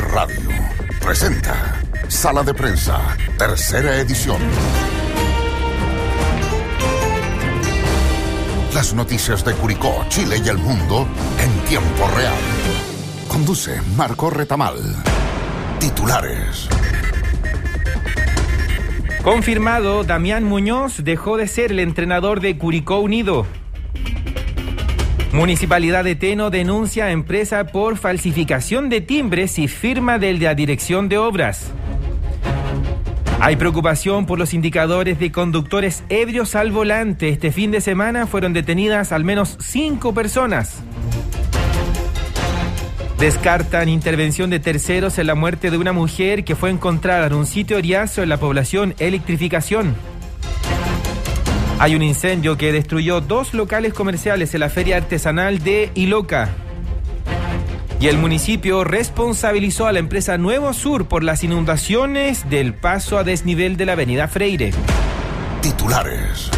VLN Radio presenta Sala de Prensa, tercera edición. Las noticias de Curicó, Chile y el mundo en tiempo real. Conduce Marco Retamal. Titulares. Confirmado, Damián Muñoz dejó de ser el entrenador de Curicó Unido. Municipalidad de Teno denuncia a empresa por falsificación de timbres y firma de la dirección de obras. Hay preocupación por los indicadores de conductores ebrios al volante. Este fin de semana fueron detenidas al menos 5 personas. Descartan intervención de terceros en la muerte de una mujer que fue encontrada en un sitio oriazo en la población Electrificación. Hay un incendio que destruyó 2 locales comerciales en la feria artesanal de Iloca. Y el municipio responsabilizó a la empresa Nuevo Sur por las inundaciones del paso a desnivel de la avenida Freire. Titulares.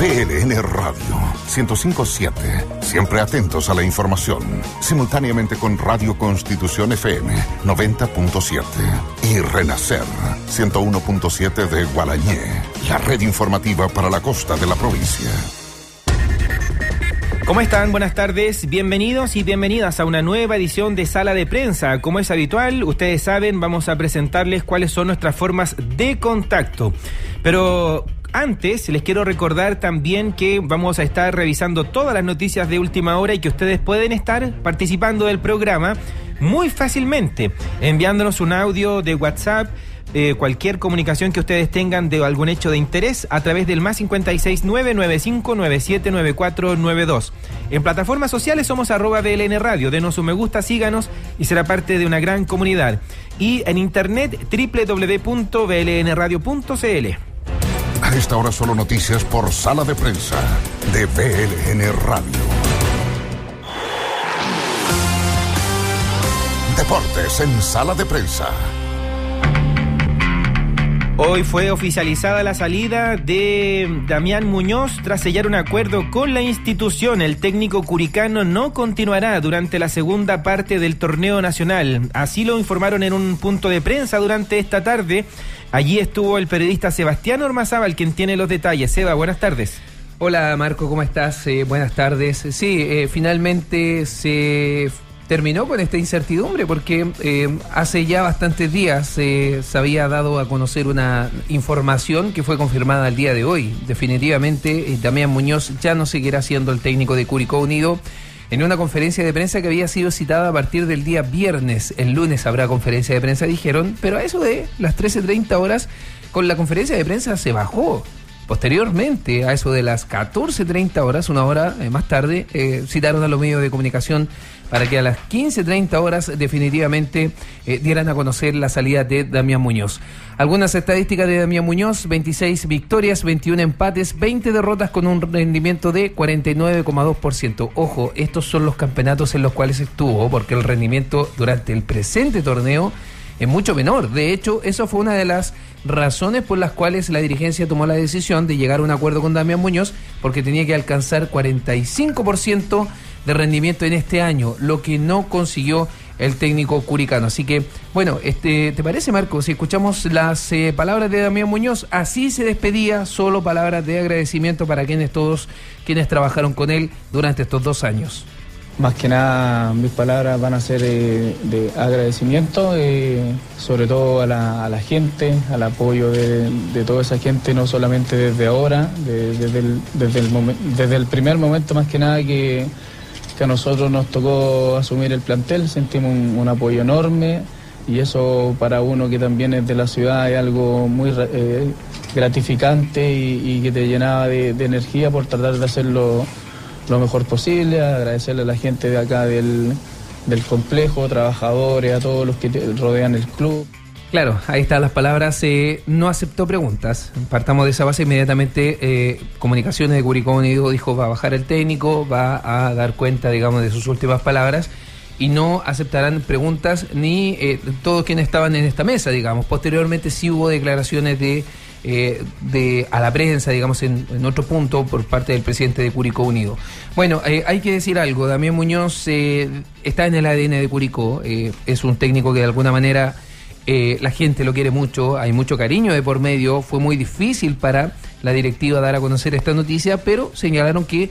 BLN Radio 105.7, siempre atentos a la información, simultáneamente con Radio Constitución FM 90.7 y Renacer 101.7 de Gualañé, la red informativa para la costa de la provincia. ¿Cómo están? Buenas tardes, bienvenidos y bienvenidas a una nueva edición de Sala de Prensa. Como es habitual, ustedes saben, vamos a presentarles cuáles son nuestras formas de contacto. Pero antes, les quiero recordar también que vamos a estar revisando todas las noticias de última hora y que ustedes pueden estar participando del programa muy fácilmente, enviándonos un audio de WhatsApp, cualquier comunicación que ustedes tengan de algún hecho de interés a través del más 56995979492. En plataformas sociales somos @BLN Radio, denos un me gusta, síganos y será parte de una gran comunidad. Y en internet www.blnradio.cl. A esta hora solo noticias por Sala de Prensa de VLN Radio. Deportes en Sala de Prensa. Hoy fue oficializada la salida de Damián Muñoz tras sellar un acuerdo con la institución. El técnico curicano no continuará durante la segunda parte del torneo nacional. Así lo informaron en un punto de prensa durante esta tarde. Allí estuvo el periodista Sebastián Ormazábal, quien tiene los detalles. Seba, buenas tardes. Hola Marco, ¿cómo estás? Buenas tardes. Sí, finalmente se terminó con esta incertidumbre porque hace ya bastantes días se había dado a conocer una información que fue confirmada el día de hoy. Definitivamente, Damián Muñoz ya no seguirá siendo el técnico de Curicó Unido. En una conferencia de prensa que había sido citada a partir del día viernes, el lunes habrá conferencia de prensa, dijeron, pero a eso de las 13:30 horas, con la conferencia de prensa se bajó. Posteriormente, a eso de las 14:30 horas, una hora más tarde, citaron a los medios de comunicación para que a las 15:30 horas definitivamente dieran a conocer la salida de Damián Muñoz. Algunas estadísticas de Damián Muñoz: 26 victorias, 21 empates, 20 derrotas con un rendimiento de 49,2%. Ojo, estos son los campeonatos en los cuales estuvo, porque el rendimiento durante el presente torneo es mucho menor. De hecho, eso fue una de las razones por las cuales la dirigencia tomó la decisión de llegar a un acuerdo con Damián Muñoz, porque tenía que alcanzar 45% de rendimiento en este año, lo que no consiguió el técnico curicano. Así que, bueno, ¿te parece, Marco, si escuchamos las palabras de Damián Muñoz? Así se despedía, solo palabras de agradecimiento para todos quienes trabajaron con él durante estos 2 años. Más que nada, mis palabras van a ser de agradecimiento, sobre todo a la gente, al apoyo de toda esa gente, no solamente desde ahora, desde el primer momento, más que nada que a nosotros nos tocó asumir el plantel. Sentimos un apoyo enorme, y eso para uno que también es de la ciudad es algo muy gratificante y que te llenaba de energía por tratar de hacerlo lo mejor posible. Agradecerle a la gente de acá del complejo, trabajadores, a todos los que rodean el club. Claro, ahí están las palabras. No aceptó preguntas. Partamos de esa base inmediatamente. Comunicaciones de Curicó Unido dijo: va a bajar el técnico, va a dar cuenta, digamos, de sus últimas palabras, y no aceptarán preguntas ni todos quienes estaban en esta mesa, digamos. Posteriormente sí hubo declaraciones de a la prensa, digamos, en otro punto por parte del presidente de Curicó Unido. Bueno, hay que decir algo, Damián Muñoz está en el ADN de Curicó, es un técnico que de alguna manera la gente lo quiere mucho, hay mucho cariño de por medio, fue muy difícil para la directiva dar a conocer esta noticia, pero señalaron que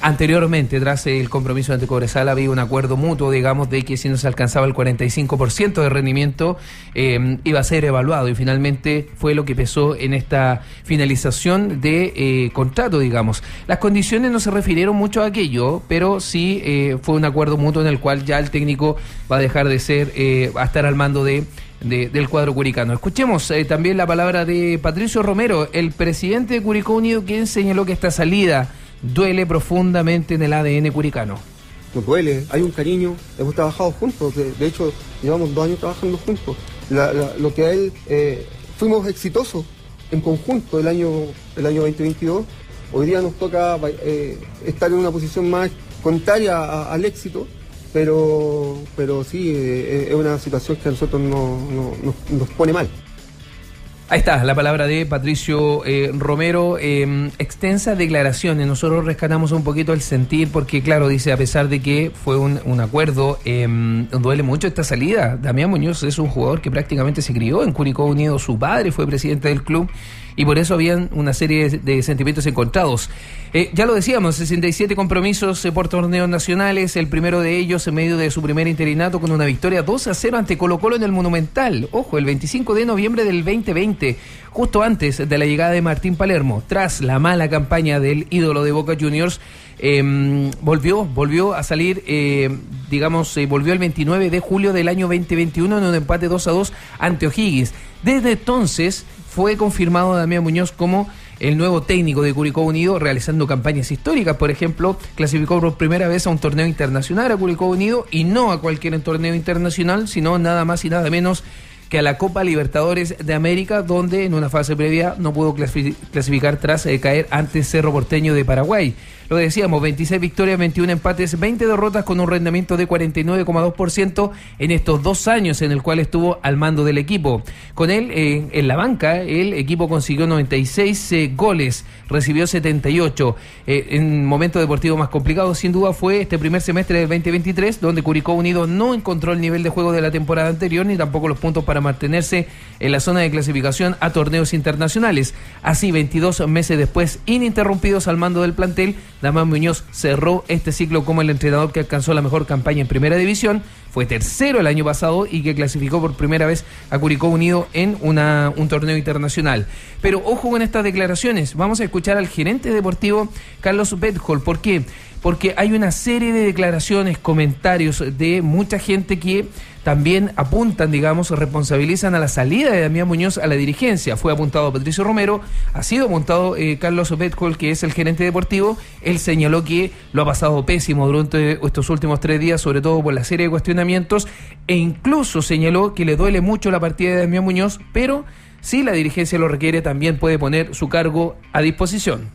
anteriormente, tras el compromiso ante Cobresal, había un acuerdo mutuo, digamos, de que si no se alcanzaba el 45% de rendimiento, iba a ser evaluado, y finalmente fue lo que pesó en esta finalización de contrato, digamos. Las condiciones no se refirieron mucho a aquello, pero sí fue un acuerdo mutuo en el cual ya el técnico va a dejar de ser, va a estar al mando del cuadro curicano. Escuchemos también la palabra de Patricio Romero, el presidente de Curicó Unido, quien señaló que esta salida duele profundamente en el ADN curicano. Nos duele, hay un cariño, hemos trabajado juntos, de hecho llevamos 2 años trabajando juntos. Lo que a él, fuimos exitosos en conjunto el año 2022, hoy día nos toca estar en una posición más contraria al éxito, pero sí, es una situación que a nosotros nos pone mal. Ahí está la palabra de Patricio Romero, extensas declaraciones. Nosotros rescatamos un poquito el sentir porque, claro, dice, a pesar de que fue un acuerdo, duele mucho esta salida. Damián Muñoz es un jugador que prácticamente se crió en Curicó Unido, su padre fue presidente del club y por eso habían una serie de sentimientos encontrados. Ya lo decíamos, 67 compromisos por torneos nacionales, el primero de ellos en medio de su primer interinato con una victoria 2-0 ante Colo Colo en el Monumental. Ojo, el 25 de noviembre del 2020, justo antes de la llegada de Martín Palermo. Tras la mala campaña del ídolo de Boca Juniors, volvió a salir, volvió el 29 de julio del año 2021 en un empate 2-2 ante O'Higgins. Desde entonces fue confirmado Damián Muñoz como el nuevo técnico de Curicó Unido, realizando campañas históricas. Por ejemplo, clasificó por primera vez a un torneo internacional a Curicó Unido, y no a cualquier torneo internacional, sino nada más y nada menos que a la Copa Libertadores de América, donde en una fase previa no pudo clasificar tras caer ante Cerro Porteño de Paraguay. Lo decíamos, 26 victorias, 21 empates, 20 derrotas, con un rendimiento de 49,2% en estos 2 años en el cual estuvo al mando del equipo. Con él en la banca, el equipo consiguió 96 goles, recibió 78. En momento deportivo más complicado, sin duda, fue este primer semestre del 2023, donde Curicó Unido no encontró el nivel de juego de la temporada anterior, ni tampoco los puntos para mantenerse en la zona de clasificación a torneos internacionales. Así, 22 meses después, ininterrumpidos al mando del plantel, Damián Muñoz cerró este ciclo como el entrenador que alcanzó la mejor campaña en primera división, fue tercero el año pasado y que clasificó por primera vez a Curicó Unido en un torneo internacional. Pero ojo con estas declaraciones, vamos a escuchar al gerente deportivo Carlos Bethol. ¿Por qué? Porque hay una serie de declaraciones, comentarios de mucha gente que también apuntan, digamos, responsabilizan a la salida de Damián Muñoz a la dirigencia. Fue apuntado Patricio Romero, ha sido apuntado Carlos Bethol, que es el gerente deportivo. Él señaló que lo ha pasado pésimo durante estos últimos 3 días, sobre todo por la serie de cuestionamientos, e incluso señaló que le duele mucho la partida de Damián Muñoz, pero si la dirigencia lo requiere, también puede poner su cargo a disposición.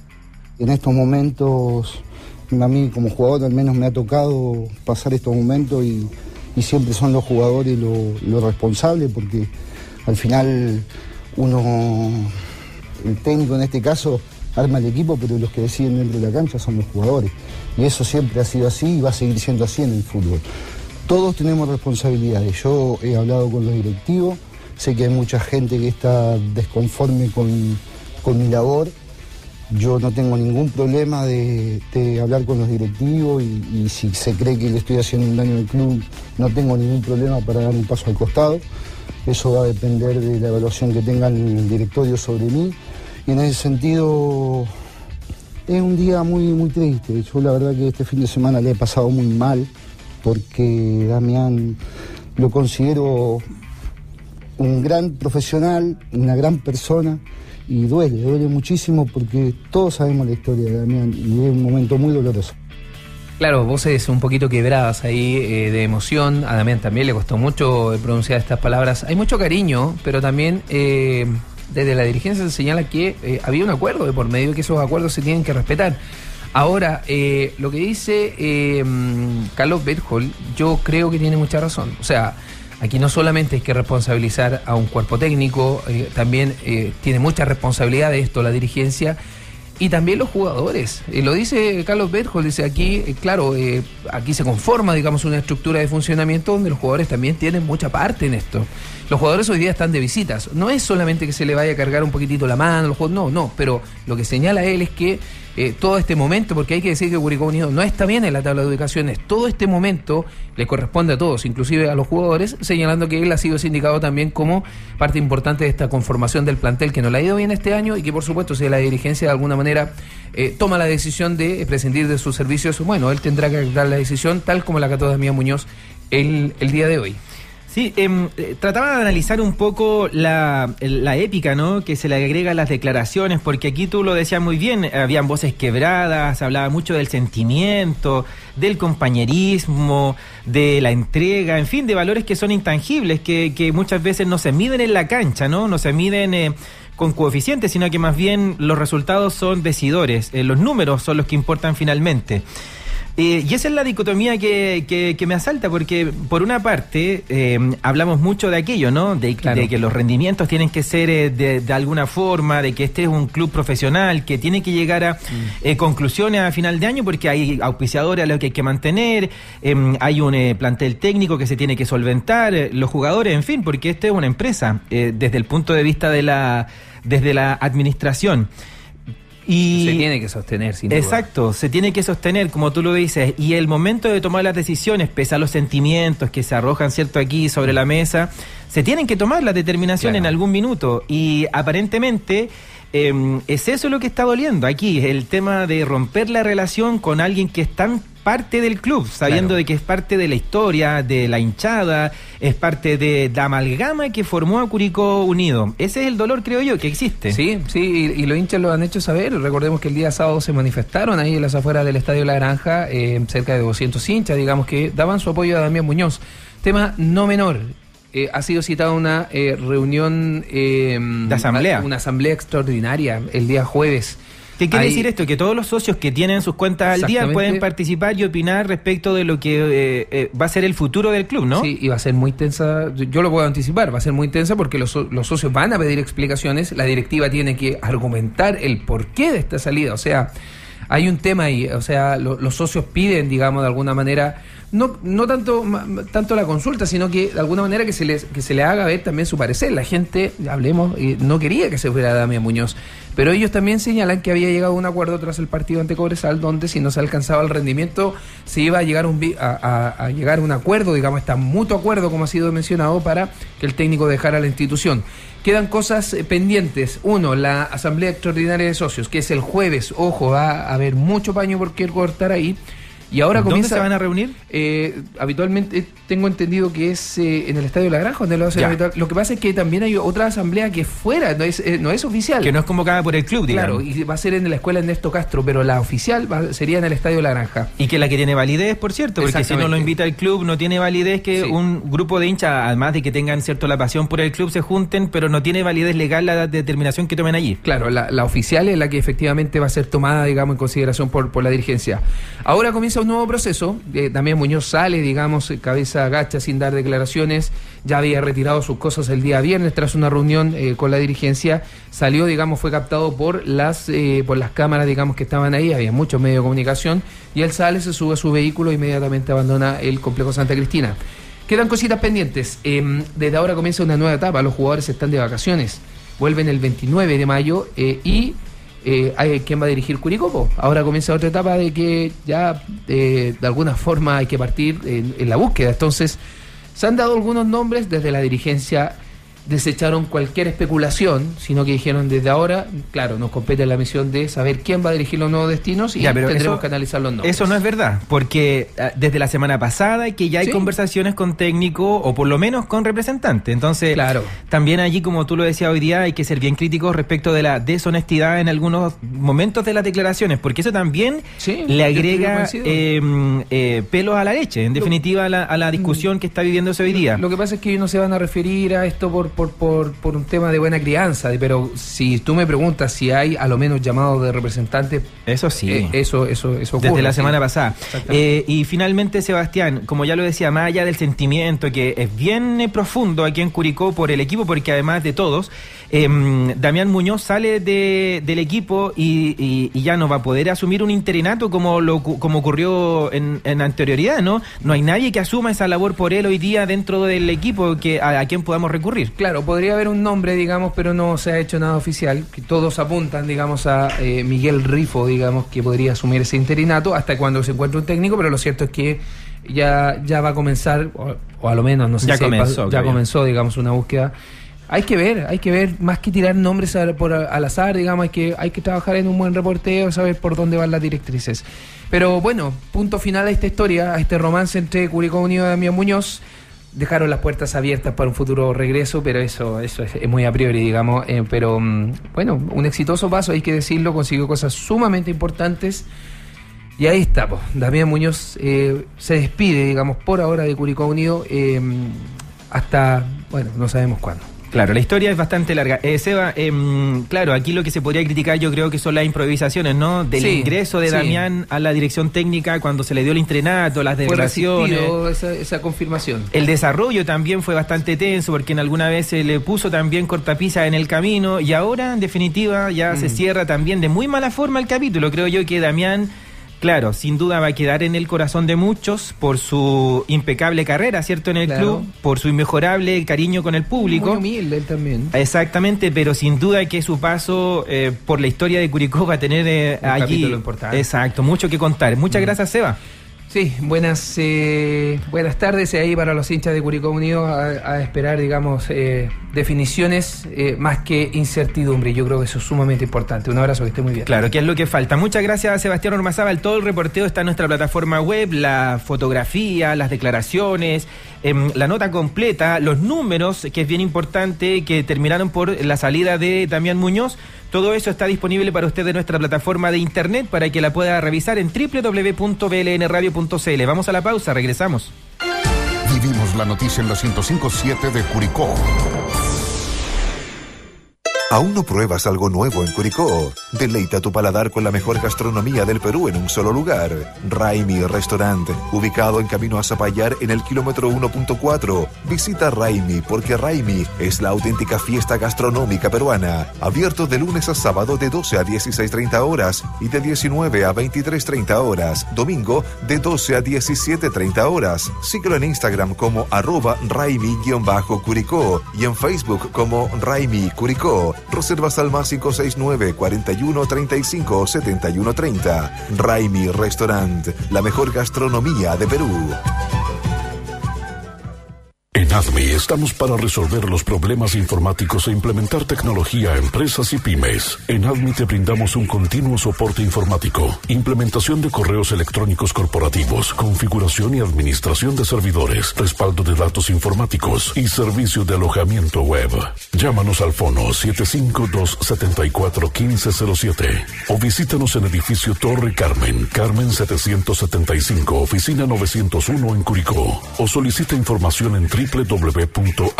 En estos momentos, a mí como jugador al menos me ha tocado pasar estos momentos y siempre son los jugadores los responsables, porque al final el técnico en este caso arma el equipo, pero los que deciden dentro de la cancha son los jugadores, y eso siempre ha sido así y va a seguir siendo así en el fútbol. Todos tenemos responsabilidades, yo he hablado con los directivos, sé que hay mucha gente que está desconforme con mi labor. Yo no tengo ningún problema de hablar con los directivos y si se cree que le estoy haciendo un daño al club, no tengo ningún problema para dar un paso al costado. Eso va a depender de la evaluación que tenga el directorio sobre mí. Y en ese sentido, es un día muy, muy triste. Yo la verdad que este fin de semana le he pasado muy mal, porque Damián lo considero un gran profesional, una gran persona. Y duele muchísimo, porque todos sabemos la historia de Damián y es un momento muy doloroso. Claro, voces un poquito quebradas ahí de emoción. A Damián también le costó mucho pronunciar estas palabras. Hay mucho cariño, pero también desde la dirigencia se señala que había un acuerdo de por medio y que esos acuerdos se tienen que respetar. Ahora, lo que dice Carlos Bethol, yo creo que tiene mucha razón. O sea, Aquí no solamente hay que responsabilizar a un cuerpo técnico, también tiene mucha responsabilidad de esto la dirigencia y también los jugadores. Lo dice Carlos Bethol, dice aquí, claro, aquí se conforma, digamos, una estructura de funcionamiento donde los jugadores también tienen mucha parte en esto. Los jugadores hoy día están de visitas. No es solamente que se le vaya a cargar un poquitito la mano, los jugadores, no, pero lo que señala él es que todo este momento, porque hay que decir que Curicó Unido no está bien en la tabla de ubicaciones, todo este momento le corresponde a todos, inclusive a los jugadores, señalando que él ha sido sindicado también como parte importante de esta conformación del plantel que no le ha ido bien este año y que por supuesto si la dirigencia de alguna manera toma la decisión de prescindir de sus servicios, bueno, él tendrá que dar la decisión tal como la acató Damián Muñoz el día de hoy. Sí, trataba de analizar un poco la épica, ¿no?, que se le agrega a las declaraciones, porque aquí tú lo decías muy bien, habían voces quebradas, hablaba mucho del sentimiento, del compañerismo, de la entrega, en fin, de valores que son intangibles, que muchas veces no se miden en la cancha, ¿no? No se miden con coeficientes, sino que más bien los resultados son decidores, los números son los que importan finalmente. Y esa es la dicotomía que me asalta, porque por una parte hablamos mucho de aquello, ¿no? De que los rendimientos tienen que ser de alguna forma, de que este es un club profesional, que tiene que llegar a conclusiones a final de año, porque hay auspiciadores a los que hay que mantener, hay un plantel técnico que se tiene que solventar, los jugadores, en fin, porque esta es una empresa, desde el punto de vista desde la administración. Y se tiene que sostener, sin duda. Exacto, se tiene que sostener, como tú lo dices, y el momento de tomar las decisiones, pese a los sentimientos que se arrojan, ¿cierto?, aquí sobre la mesa, se tienen que tomar las determinaciones, claro, en algún minuto, y aparentemente es eso lo que está doliendo aquí, el tema de romper la relación con alguien que es tan parte del club, sabiendo, claro, de que es parte de la historia, de la hinchada, es parte de la amalgama que formó a Curicó Unido. Ese es el dolor, creo yo, que existe. Sí, sí, y los hinchas lo han hecho saber. Recordemos que el día sábado se manifestaron ahí en las afueras del Estadio La Granja, cerca de 200 hinchas, digamos, que daban su apoyo a Damián Muñoz. Tema no menor. Ha sido citada una reunión de asamblea. Una asamblea extraordinaria el día jueves. ¿Qué quiere decir esto? Que todos los socios que tienen sus cuentas al día pueden participar y opinar respecto de lo que va a ser el futuro del club, ¿no? Sí, y va a ser muy tensa, yo lo puedo anticipar, va a ser muy tensa porque los socios van a pedir explicaciones, la directiva tiene que argumentar el porqué de esta salida, o sea, hay un tema ahí, o sea, los socios piden, digamos, de alguna manera, no tanto la consulta, sino que de alguna manera que se le haga ver también su parecer. La gente, hablemos, no quería que se fuera Damián Muñoz, pero ellos también señalan que había llegado a un acuerdo tras el partido ante Cobresal, donde si no se alcanzaba el rendimiento, se iba a llegar a un acuerdo, digamos, este mutuo acuerdo, como ha sido mencionado, para que el técnico dejara la institución. Quedan cosas pendientes. Uno, la asamblea extraordinaria de socios, que es el jueves. Ojo, va a haber mucho paño por qué cortar ahí. Y ahora comienza. ¿Dónde se van a reunir? Habitualmente tengo entendido que es en el Estadio La Granja, donde lo hacen habitual. Lo que pasa es que también hay otra asamblea que fuera, no es oficial. Que no es convocada por el club, digamos. Claro, y va a ser en la escuela Ernesto Castro, pero la oficial sería en el Estadio La Granja. Y que es la que tiene validez, por cierto, porque si no lo invita el club, no tiene validez que un grupo de hinchas, además de que tengan cierto la pasión por el club, se junten, pero no tiene validez legal la determinación que tomen allí. Claro, la oficial es la que efectivamente va a ser tomada, digamos, en consideración por la dirigencia. Ahora comienza un nuevo proceso, también Muñoz sale, digamos, cabeza gacha sin dar declaraciones, ya había retirado sus cosas el día viernes tras una reunión con la dirigencia, salió, digamos, fue captado por las cámaras, digamos, que estaban ahí, había muchos medios de comunicación, y él sale, se sube a su vehículo e inmediatamente abandona el complejo Santa Cristina. Quedan cositas pendientes, desde ahora comienza una nueva etapa, los jugadores están de vacaciones, vuelven el 29 de mayo y... hay quien va a dirigir Curicó. Ahora comienza otra etapa de que ya de alguna forma hay que partir en la búsqueda. Entonces, se han dado algunos nombres desde la dirigencia, desecharon cualquier especulación, sino que dijeron desde ahora, claro, nos compete la misión de saber quién va a dirigir los nuevos destinos y tendremos que analizar los nombres. Eso no es verdad, porque desde la semana pasada que ya hay conversaciones con técnico o por lo menos con representante. Entonces, claro, también allí, como tú lo decías hoy día, hay que ser bien críticos respecto de la deshonestidad en algunos momentos de las declaraciones, porque eso también le agrega pelos a la leche, en definitiva a la discusión que está viviéndose hoy día. Lo que pasa es que ellos no se van a referir a esto por por un tema de buena crianza, pero si tú me preguntas si hay a lo menos llamados de representantes, eso sí, eso ocurre desde la semana pasada. Y finalmente, Sebastián, como ya lo decía, más allá del sentimiento que es bien profundo aquí en Curicó por el equipo, porque además de todos, Damián Muñoz sale del equipo y ya no va a poder asumir un interinato como ocurrió en anterioridad, ¿no? No hay nadie que asuma esa labor por él hoy día dentro del equipo a quien podamos recurrir. Claro, podría haber un nombre, digamos, pero no se ha hecho nada oficial. Que todos apuntan, digamos, a Miguel Rifo, digamos, que podría asumir ese interinato hasta cuando se encuentre un técnico, pero lo cierto es que ya va a comenzar, o a lo menos, no sé si comenzó, ya comenzó, digamos, una búsqueda. Hay que ver, más que tirar nombres al azar, digamos, hay que trabajar en un buen reporteo, saber por dónde van las directrices. Pero bueno, punto final a esta historia, a este romance entre Curicó Unido y Damián Muñoz. Dejaron las puertas abiertas para un futuro regreso, pero eso es muy a priori, digamos. Pero bueno, un exitoso paso, hay que decirlo, consiguió cosas sumamente importantes. Y ahí está, pues, Damián Muñoz se despide, digamos, por ahora de Curicó Unido hasta, bueno, no sabemos cuándo. Claro, la historia es bastante larga. Seba, claro, aquí lo que se podría criticar yo creo que son las improvisaciones, ¿no? Del ingreso de Damián a la dirección técnica cuando se le dio el entrenato, las declaraciones. Fue esa confirmación. El desarrollo también fue bastante tenso porque en alguna vez se le puso también cortapisa en el camino y ahora, en definitiva, ya se cierra también de muy mala forma el capítulo. Creo yo que Damián, claro, sin duda va a quedar en el corazón de muchos por su impecable carrera, ¿cierto? En el club, por su inmejorable cariño con el público. Muy humilde él también. Exactamente, pero sin duda que su paso por la historia de Curicó va a tener allí. Un capítulo importante. Exacto, mucho que contar. Muchas gracias, Seba. Sí, buenas tardes ahí para los hinchas de Curicó Unido a esperar, digamos, definiciones más que incertidumbre. Yo creo que eso es sumamente importante. Un abrazo, que esté muy bien. Claro, que es lo que falta. Muchas gracias a Sebastián Ormazábal. Todo el reporteo está en nuestra plataforma web, la fotografía, las declaraciones, la nota completa, los números, que es bien importante, que terminaron por la salida de Damián Muñoz. Todo eso está disponible para usted en nuestra plataforma de internet para que la pueda revisar en www.blnradio.cl. Vamos a la pausa, regresamos. Vivimos la noticia en la 105.7 de Curicó. ¿Aún no pruebas algo nuevo en Curicó? Deleita tu paladar con la mejor gastronomía del Perú en un solo lugar. Raimi Restaurant, ubicado en camino a Zapallar en el kilómetro 1.4. Visita Raimi, porque Raimi es la auténtica fiesta gastronómica peruana. Abierto de lunes a sábado de 12 a 16.30 horas y de 19 a 23.30 horas. Domingo de 12 a 17.30 horas. Síguelo en Instagram como @Raimi_Curicó y en Facebook como Raimi Curicó. Reservas al más 569-4135-7130. Raimi Restaurant, la mejor gastronomía de Perú. En ADMI estamos para resolver los problemas informáticos e implementar tecnología a empresas y pymes. En ADMI te brindamos un continuo soporte informático, implementación de correos electrónicos corporativos, configuración y administración de servidores, respaldo de datos informáticos y servicio de alojamiento web. Llámanos al fono 752-74-1507 o visítanos en edificio Torre Carmen, Carmen 775, oficina 901 en Curicó, o solicita información en www.admi.cl.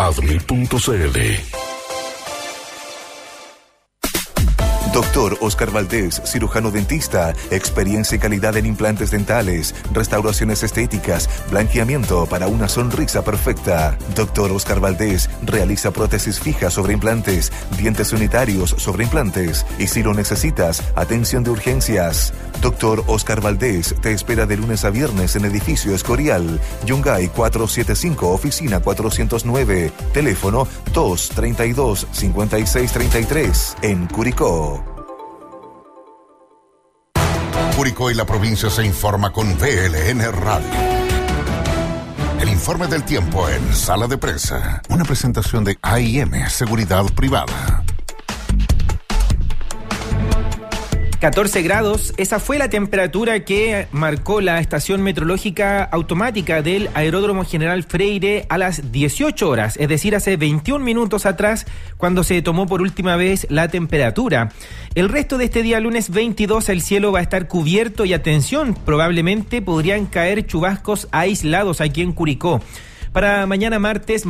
Doctor Oscar Valdés, cirujano dentista, experiencia y calidad en implantes dentales, restauraciones estéticas, blanqueamiento para una sonrisa perfecta. Doctor Oscar Valdés realiza prótesis fijas sobre implantes, dientes unitarios sobre implantes y, si lo necesitas, atención de urgencias. Doctor Oscar Valdés te espera de lunes a viernes en Edificio Escorial, Yungay 475, oficina 409, teléfono 232-5633 en Curicó. Curicó y la provincia se informa con VLN Radio. El informe del tiempo en Sala de Prensa. Una presentación de AIM, Seguridad Privada. 14 grados, esa fue la temperatura que marcó la estación meteorológica automática del Aeródromo General Freire a las 18 horas, es decir, hace 21 minutos atrás, cuando se tomó por última vez la temperatura. El resto de este día, lunes 22, el cielo va a estar cubierto y atención, probablemente podrían caer chubascos aislados aquí en Curicó. para mañana martes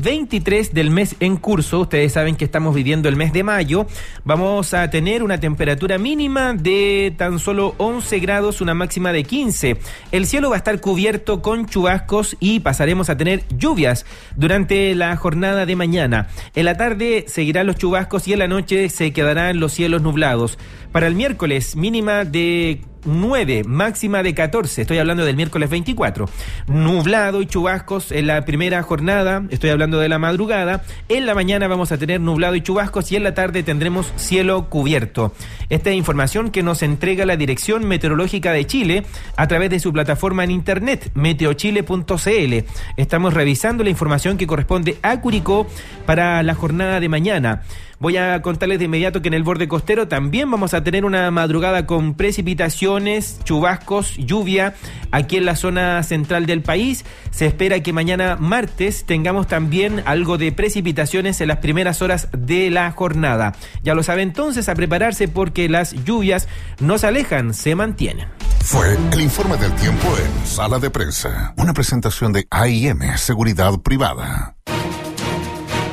23 del mes en curso. Ustedes saben que estamos viviendo el mes de mayo. Vamos a tener una temperatura mínima de tan solo 11 grados, una máxima de 15. El cielo va a estar cubierto con chubascos y pasaremos a tener lluvias durante la jornada de mañana. En la tarde seguirán los chubascos y en la noche se quedarán los cielos nublados. Para el miércoles, mínima de 9, máxima de 14, estoy hablando del miércoles 24, nublado y chubascos en la primera jornada, estoy hablando de la madrugada. En la mañana vamos a tener nublado y chubascos y en la tarde tendremos cielo cubierto. Esta es información que nos entrega la Dirección Meteorológica de Chile a través de su plataforma en internet, meteochile.cl. Estamos revisando la información que corresponde a Curicó para la jornada de mañana. Voy a contarles de inmediato que en el borde costero también vamos a tener una madrugada con precipitaciones, chubascos, lluvia aquí en la zona central del país. Se espera que mañana martes tengamos también algo de precipitaciones en las primeras horas de la jornada. Ya lo saben, entonces, a prepararse porque las lluvias no se alejan, se mantienen. Fue el informe del tiempo en Sala de Prensa, una presentación de AIM Seguridad Privada.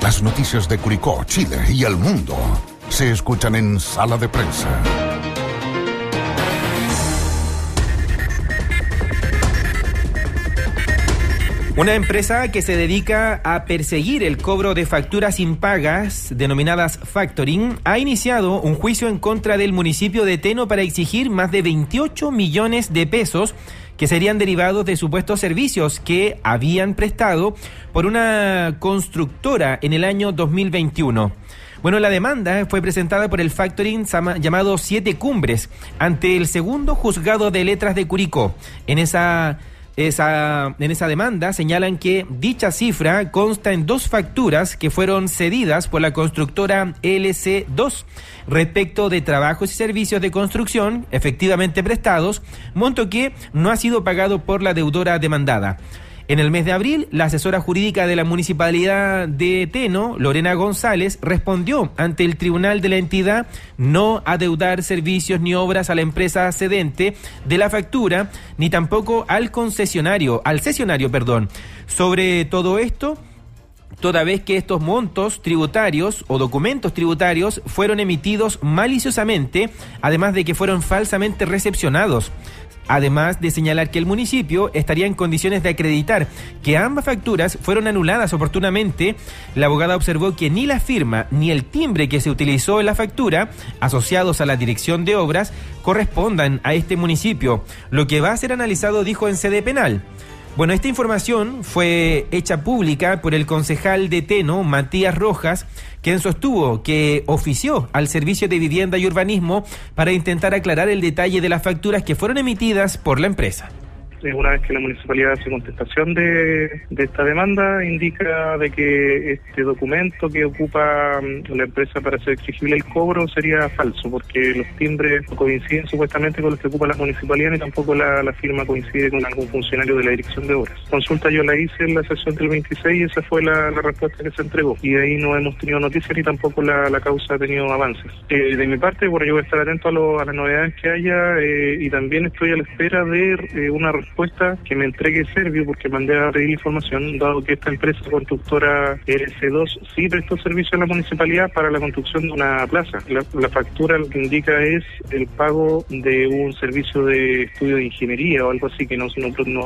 Las noticias de Curicó, Chile y el mundo se escuchan en Sala de Prensa. Una empresa que se dedica a perseguir el cobro de facturas impagas, denominadas factoring, ha iniciado un juicio en contra del municipio de Teno para exigir más de 28 millones de pesos que serían derivados de supuestos servicios que habían prestado por una constructora en el año 2021. Bueno, la demanda fue presentada por el factoring llamado Siete Cumbres ante el segundo juzgado de letras de Curicó. En esa demanda señalan que dicha cifra consta en dos facturas que fueron cedidas por la constructora LC2 respecto de trabajos y servicios de construcción efectivamente prestados, monto que no ha sido pagado por la deudora demandada. En el mes de abril, la asesora jurídica de la Municipalidad de Teno, Lorena González, respondió ante el tribunal de la entidad no adeudar servicios ni obras a la empresa cedente de la factura, ni tampoco al cesionario. Sobre todo esto, toda vez que estos montos tributarios o documentos tributarios fueron emitidos maliciosamente, además de que fueron falsamente recepcionados. Además de señalar que el municipio estaría en condiciones de acreditar que ambas facturas fueron anuladas oportunamente, la abogada observó que ni la firma ni el timbre que se utilizó en la factura, asociados a la dirección de obras, correspondan a este municipio, lo que va a ser analizado, dijo, en sede penal. Bueno, esta información fue hecha pública por el concejal de Teno, Matías Rojas, quien sostuvo que ofició al Servicio de Vivienda y Urbanismo para intentar aclarar el detalle de las facturas que fueron emitidas por la empresa. Una vez que la municipalidad hace contestación de esta demanda, indica de que este documento que ocupa la empresa para ser exigible el cobro sería falso, porque los timbres coinciden supuestamente con los que ocupa la municipalidad y tampoco la firma coincide con algún funcionario de la dirección de obras. Consulta yo la hice en la sesión del 26 y esa fue la respuesta que se entregó, y de ahí no hemos tenido noticias ni tampoco la causa ha tenido avances. De mi parte, bueno, yo voy a estar atento a las novedades que haya y también estoy a la espera de una respuesta que me entregue Servio, porque mandé a pedir información, dado que esta empresa constructora LC2 sí prestó servicio a la municipalidad para la construcción de una plaza. La factura lo que indica es el pago de un servicio de estudio de ingeniería o algo así que no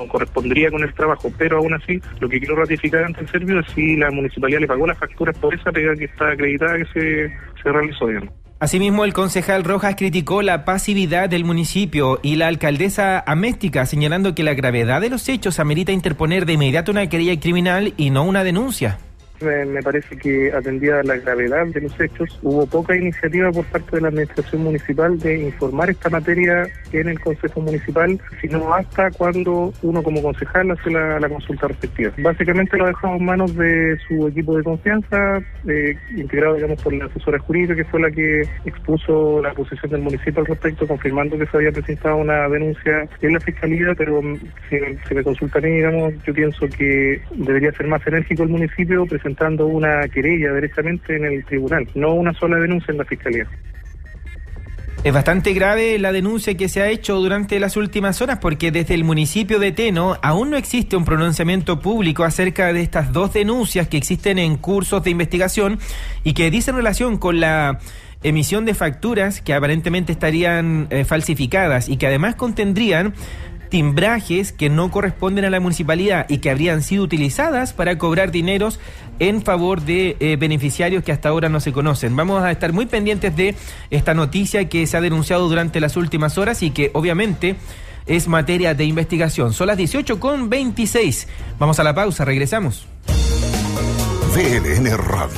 correspondría con el trabajo, pero aún así lo que quiero ratificar ante el Servio es si la municipalidad le pagó las facturas por esa pega que está acreditada que se realizó, digamos. Asimismo, el concejal Rojas criticó la pasividad del municipio y la alcaldesa Améstica, señalando que la gravedad de los hechos amerita interponer de inmediato una querella criminal y no una denuncia. Me parece que, atendida la gravedad de los hechos, hubo poca iniciativa por parte de la administración municipal de informar esta materia en el Consejo Municipal, sino hasta cuando uno como concejal hace la consulta respectiva. Básicamente lo dejamos en manos de su equipo de confianza, integrado, digamos, por la asesora jurídica, que fue la que expuso la posición del municipio al respecto, confirmando que se había presentado una denuncia en la Fiscalía, pero si me consultan, digamos, yo pienso que debería ser más enérgico el municipio, presentando una querella directamente en el tribunal, no una sola denuncia en la Fiscalía. Es bastante grave la denuncia que se ha hecho durante las últimas horas, porque desde el municipio de Teno aún no existe un pronunciamiento público acerca de estas dos denuncias que existen en cursos de investigación y que dicen relación con la emisión de facturas que aparentemente estarían falsificadas y que además contendrían timbrajes que no corresponden a la municipalidad y que habrían sido utilizadas para cobrar dineros en favor de beneficiarios que hasta ahora no se conocen. Vamos a estar muy pendientes de esta noticia que se ha denunciado durante las últimas horas y que obviamente es materia de investigación. Son las 18:26. Vamos a la pausa, regresamos. VLN Radio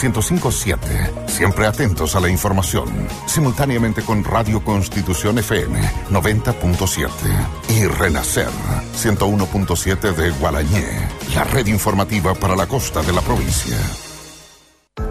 105.7, siempre atentos a la información, simultáneamente con Radio Constitución FM 90.7 y Renacer 101.7 de Gualañé, la red informativa para la costa de la provincia.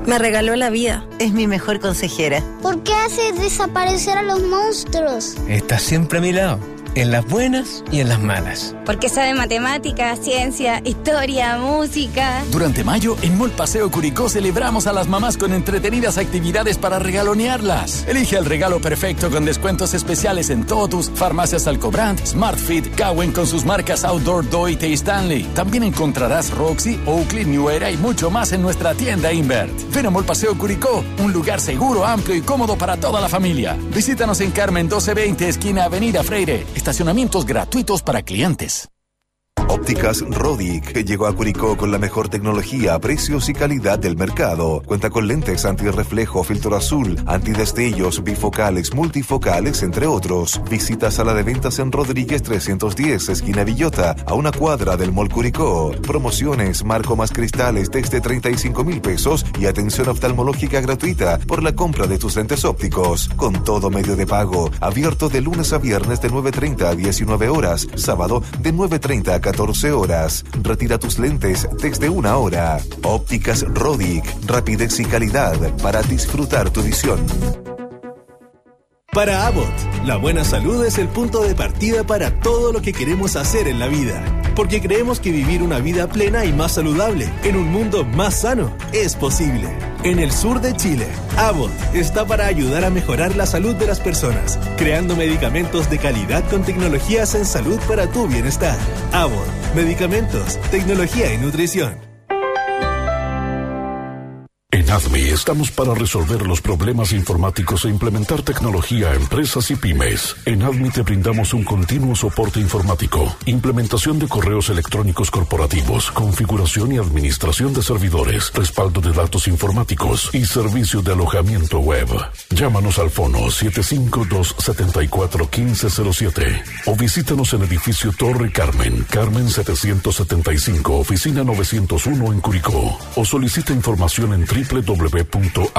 Me regaló la vida. Es mi mejor consejera. ¿Por qué haces desaparecer a los monstruos? Está siempre a mi lado, en las buenas y en las malas. Porque sabe matemáticas, ciencia, historia, música. Durante mayo, en Mall Paseo Curicó celebramos a las mamás con entretenidas actividades para regalonearlas. Elige el regalo perfecto con descuentos especiales en Totus, Farmacias Alcobrand, Smartfit, Cowen con sus marcas Outdoor, Doit y Stanley. También encontrarás Roxy, Oakley, New Era y mucho más en nuestra tienda Invert. Ven a Mall Paseo Curicó, un lugar seguro, amplio y cómodo para toda la familia. Visítanos en Carmen 1220, esquina Avenida Freire. Estacionamientos gratuitos para clientes. Ópticas Rodic llegó a Curicó con la mejor tecnología, precios y calidad del mercado. Cuenta con lentes antirreflejo, filtro azul, antidestellos, bifocales, multifocales, entre otros. Visita sala de ventas en Rodríguez 310, esquina Villota, a una cuadra del Mall Curicó. Promociones, marco más cristales desde 35.000 pesos y atención oftalmológica gratuita por la compra de tus lentes ópticos. Con todo medio de pago, abierto de lunes a viernes de 9:30 a 19 horas, sábado de 9:30 a 14 horas. Retira tus lentes desde una hora. Ópticas Rodic, rapidez y calidad para disfrutar tu visión. Para Abbott, la buena salud es el punto de partida para todo lo que queremos hacer en la vida. Porque creemos que vivir una vida plena y más saludable, en un mundo más sano, es posible. En el sur de Chile, Abbott está para ayudar a mejorar la salud de las personas, creando medicamentos de calidad con tecnologías en salud para tu bienestar. Abbott, medicamentos, tecnología y nutrición. En ADMI estamos para resolver los problemas informáticos e implementar tecnología a empresas y pymes. En ADMI te brindamos un continuo soporte informático, implementación de correos electrónicos corporativos, configuración y administración de servidores, respaldo de datos informáticos y servicio de alojamiento web. Llámanos al fono 752-74-1507 o visítanos en edificio Torre Carmen, Carmen 775, oficina 901 en Curicó, o solicita información en www.admi.cl.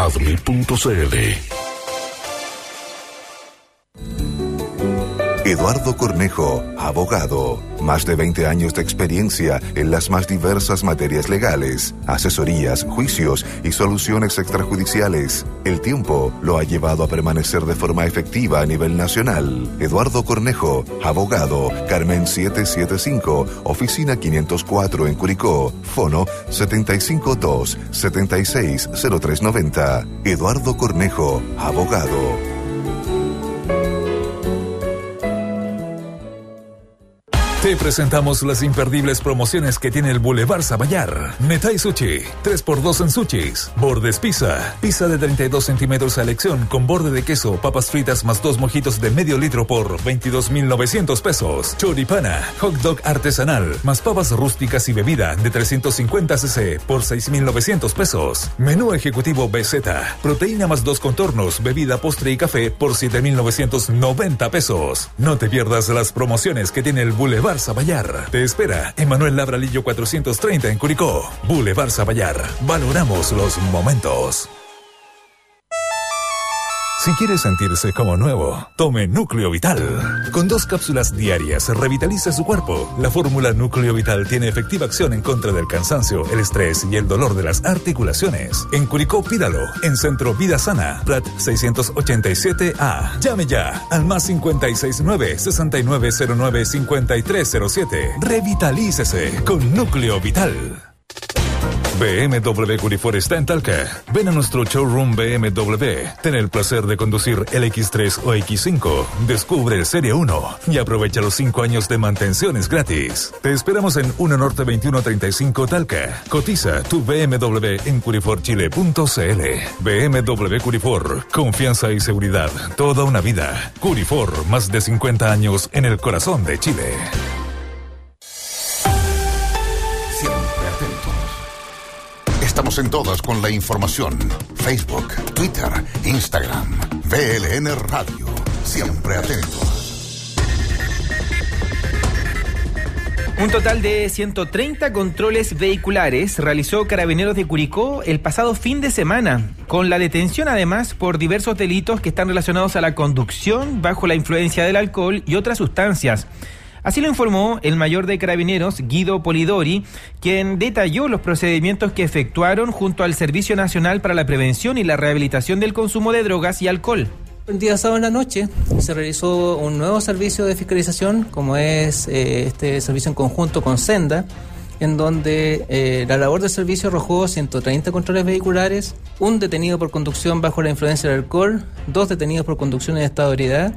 Eduardo Cornejo, abogado. Más de 20 años de experiencia en las más diversas materias legales, asesorías, juicios y soluciones extrajudiciales. El tiempo lo ha llevado a permanecer de forma efectiva a nivel nacional. Eduardo Cornejo, abogado, Carmen 775, oficina 504 en Curicó, fono 752-760390. Eduardo Cornejo, abogado. Te presentamos las imperdibles promociones que tiene el Boulevard Zaballar. Netai Sushi, 3x2 en sushis, bordes pizza, pizza de 32 centímetros a elección con borde de queso, papas fritas más 2 mojitos de medio litro por 22.900 pesos. Choripana, hot dog artesanal, más papas rústicas y bebida de 350 cc por 6.900 pesos. Menú ejecutivo BZ, proteína más 2 contornos, bebida, postre y café por 7.990 pesos. No te pierdas las promociones que tiene el Boulevard Zaballar. Te espera en Manuel Labralillo 430 en Curicó. Boulevard Zaballar. Valoramos los momentos. Si quiere sentirse como nuevo, tome Núcleo Vital. Con 2 cápsulas diarias, revitaliza su cuerpo. La fórmula Núcleo Vital tiene efectiva acción en contra del cansancio, el estrés y el dolor de las articulaciones. En Curicó, pídalo. En Centro Vida Sana, Prat 687A. Llame ya al más 569-6909-5307. Revitalícese con Núcleo Vital. BMW Curifor está en Talca. Ven a nuestro showroom BMW. Ten el placer de conducir el X3 o X5. Descubre el Serie 1 y aprovecha los 5 años de mantenciones gratis. Te esperamos en 1 Norte 2135 Talca. Cotiza tu BMW en curiforchile.cl. BMW Curifor. Confianza y seguridad. Toda una vida. Curifor. Más de 50 años en el corazón de Chile. Estamos en todas con la información. Facebook, Twitter, Instagram, BLN Radio. Siempre atentos. Un total de 130 controles vehiculares realizó Carabineros de Curicó el pasado fin de semana, con la detención además por diversos delitos que están relacionados a la conducción bajo la influencia del alcohol y otras sustancias. Así lo informó el mayor de Carabineros, Guido Polidori, quien detalló los procedimientos que efectuaron junto al Servicio Nacional para la Prevención y la Rehabilitación del Consumo de Drogas y Alcohol. El día sábado en la noche se realizó un nuevo servicio de fiscalización, como es este servicio en conjunto con Senda, en donde la labor del servicio arrojó 130 controles vehiculares, un detenido por conducción bajo la influencia del alcohol, 2 detenidos por conducción en estado de ebriedad,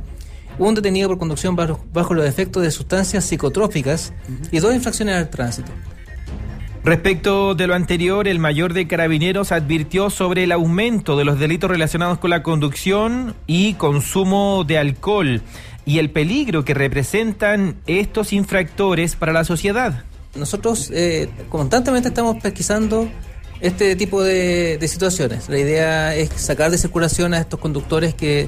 un detenido por conducción bajo los efectos de sustancias psicotrópicas y 2 infracciones al tránsito. Respecto de lo anterior, el mayor de Carabineros advirtió sobre el aumento de los delitos relacionados con la conducción y consumo de alcohol y el peligro que representan estos infractores para la sociedad. Nosotros constantemente estamos pesquisando este tipo de situaciones. La idea es sacar de circulación a estos conductores que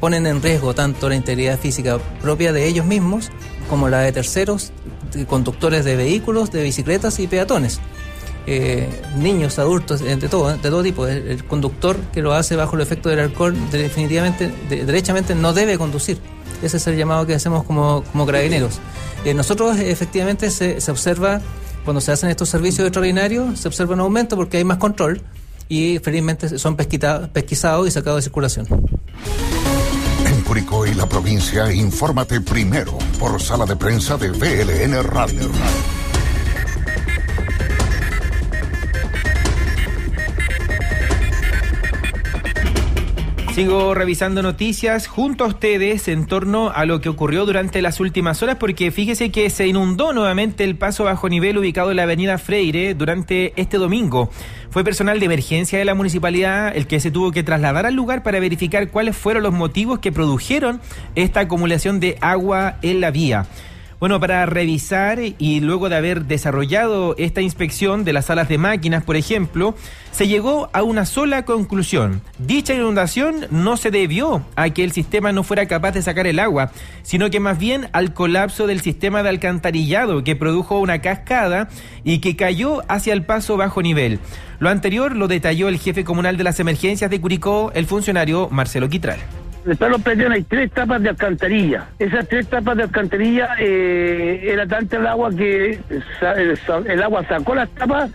ponen en riesgo tanto la integridad física propia de ellos mismos como la de terceros, de conductores de vehículos, de bicicletas y peatones, niños, adultos, de todo tipo. El conductor que lo hace bajo el efecto del alcohol definitivamente, derechamente no debe conducir. Ese es el llamado que hacemos como Carabineros. Nosotros efectivamente se observa, cuando se hacen estos servicios extraordinarios, se observa un aumento porque hay más control y felizmente son pesquisados y sacados de circulación. En Curicó y la provincia, infórmate primero por sala de prensa de BLN Radio. Sigo revisando noticias junto a ustedes en torno a lo que ocurrió durante las últimas horas, porque fíjese que se inundó nuevamente el paso bajo nivel ubicado en la avenida Freire durante este domingo. Fue personal de emergencia de la municipalidad el que se tuvo que trasladar al lugar para verificar cuáles fueron los motivos que produjeron esta acumulación de agua en la vía. Bueno, para revisar y luego de haber desarrollado esta inspección de las salas de máquinas, por ejemplo, se llegó a una sola conclusión. Dicha inundación no se debió a que el sistema no fuera capaz de sacar el agua, sino que más bien al colapso del sistema de alcantarillado que produjo una cascada y que cayó hacia el paso bajo nivel. Lo anterior lo detalló el jefe comunal de las emergencias de Curicó, el funcionario Marcelo Quitral. En el plano predial hay 3 tapas de alcantarilla. Esas 3 tapas de alcantarilla, era tanta el agua que el agua sacó las tapas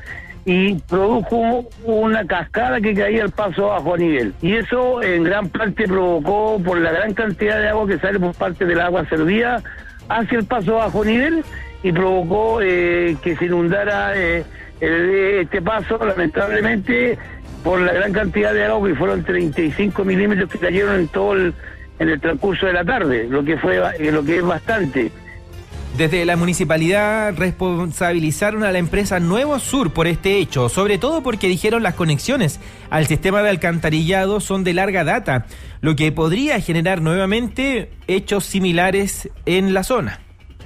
y produjo una cascada que caía al paso bajo nivel. Y eso en gran parte provocó por la gran cantidad de agua que sale por parte del agua servida hacia el paso bajo nivel y provocó que se inundara este paso, lamentablemente, por la gran cantidad de agua, y fueron 35 milímetros que cayeron en todo en el transcurso de la tarde, lo que es bastante. Desde la municipalidad responsabilizaron a la empresa Nuevo Sur por este hecho, sobre todo porque dijeron las conexiones al sistema de alcantarillado son de larga data, lo que podría generar nuevamente hechos similares en la zona.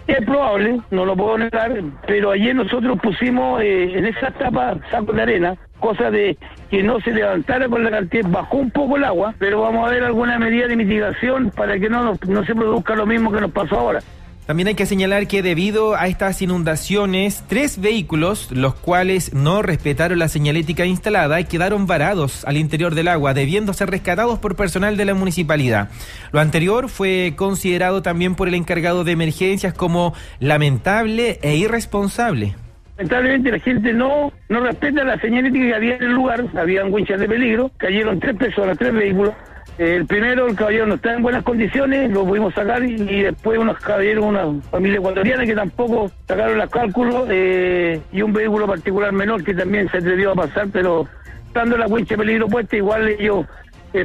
Es probable, no lo puedo negar, pero ayer nosotros pusimos en esa tapa saco de arena, cosa de que no se levantara con la cantidad, bajó un poco el agua, pero vamos a ver alguna medida de mitigación para que no se produzca lo mismo que nos pasó ahora. También hay que señalar que debido a estas inundaciones, 3 vehículos, los cuales no respetaron la señalética instalada, quedaron varados al interior del agua, debiendo ser rescatados por personal de la municipalidad. Lo anterior fue considerado también por el encargado de emergencias como lamentable e irresponsable. Lamentablemente la gente no respeta la señalética que había en el lugar, había winchas de peligro, cayeron 3 personas, 3 vehículos, El primero, el caballero no está en buenas condiciones, lo pudimos sacar, y después unos caballeros, una familia ecuatoriana que tampoco sacaron los cálculos, y un vehículo particular menor que también se atrevió a pasar, pero estando la wincha de peligro puesta, igual ellos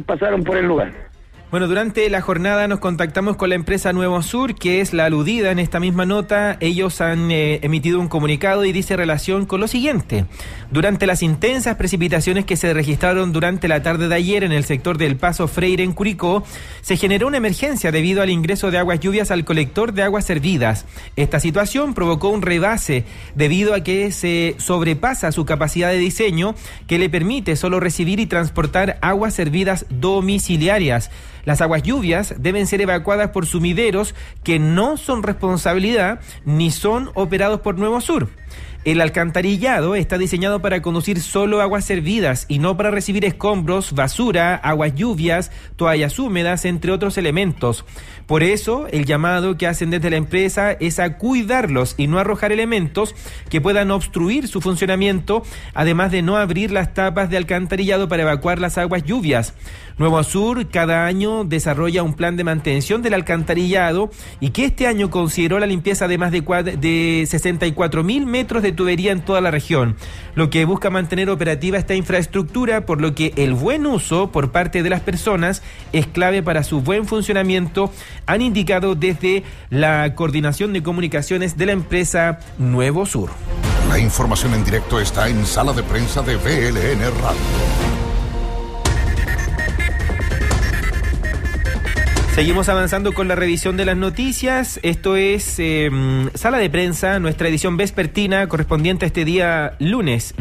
pasaron por el lugar. Bueno, durante la jornada nos contactamos con la empresa Nuevo Sur, que es la aludida en esta misma nota. Ellos han emitido un comunicado y dice relación con lo siguiente. Durante las intensas precipitaciones que se registraron durante la tarde de ayer en el sector del Paso Freire en Curicó, se generó una emergencia debido al ingreso de aguas lluvias al colector de aguas servidas. Esta situación provocó un rebase debido a que se sobrepasa su capacidad de diseño, que le permite solo recibir y transportar aguas servidas domiciliarias. Las aguas lluvias deben ser evacuadas por sumideros que no son responsabilidad ni son operados por Nuevo Sur. El alcantarillado está diseñado para conducir solo aguas servidas y no para recibir escombros, basura, aguas lluvias, toallas húmedas, entre otros elementos. Por eso, el llamado que hacen desde la empresa es a cuidarlos y no arrojar elementos que puedan obstruir su funcionamiento, además de no abrir las tapas de alcantarillado para evacuar las aguas lluvias. Nuevo Sur cada año desarrolla un plan de mantención del alcantarillado y que este año consideró la limpieza de más de 64.000 metros de tubería en toda la región, lo que busca mantener operativa esta infraestructura, por lo que el buen uso por parte de las personas es clave para su buen funcionamiento, han indicado desde la Coordinación de Comunicaciones de la empresa Nuevo Sur. La información en directo está en Sala de Prensa de BLN Radio. Seguimos avanzando con la revisión de las noticias. Esto es Sala de Prensa, nuestra edición vespertina correspondiente a este día lunes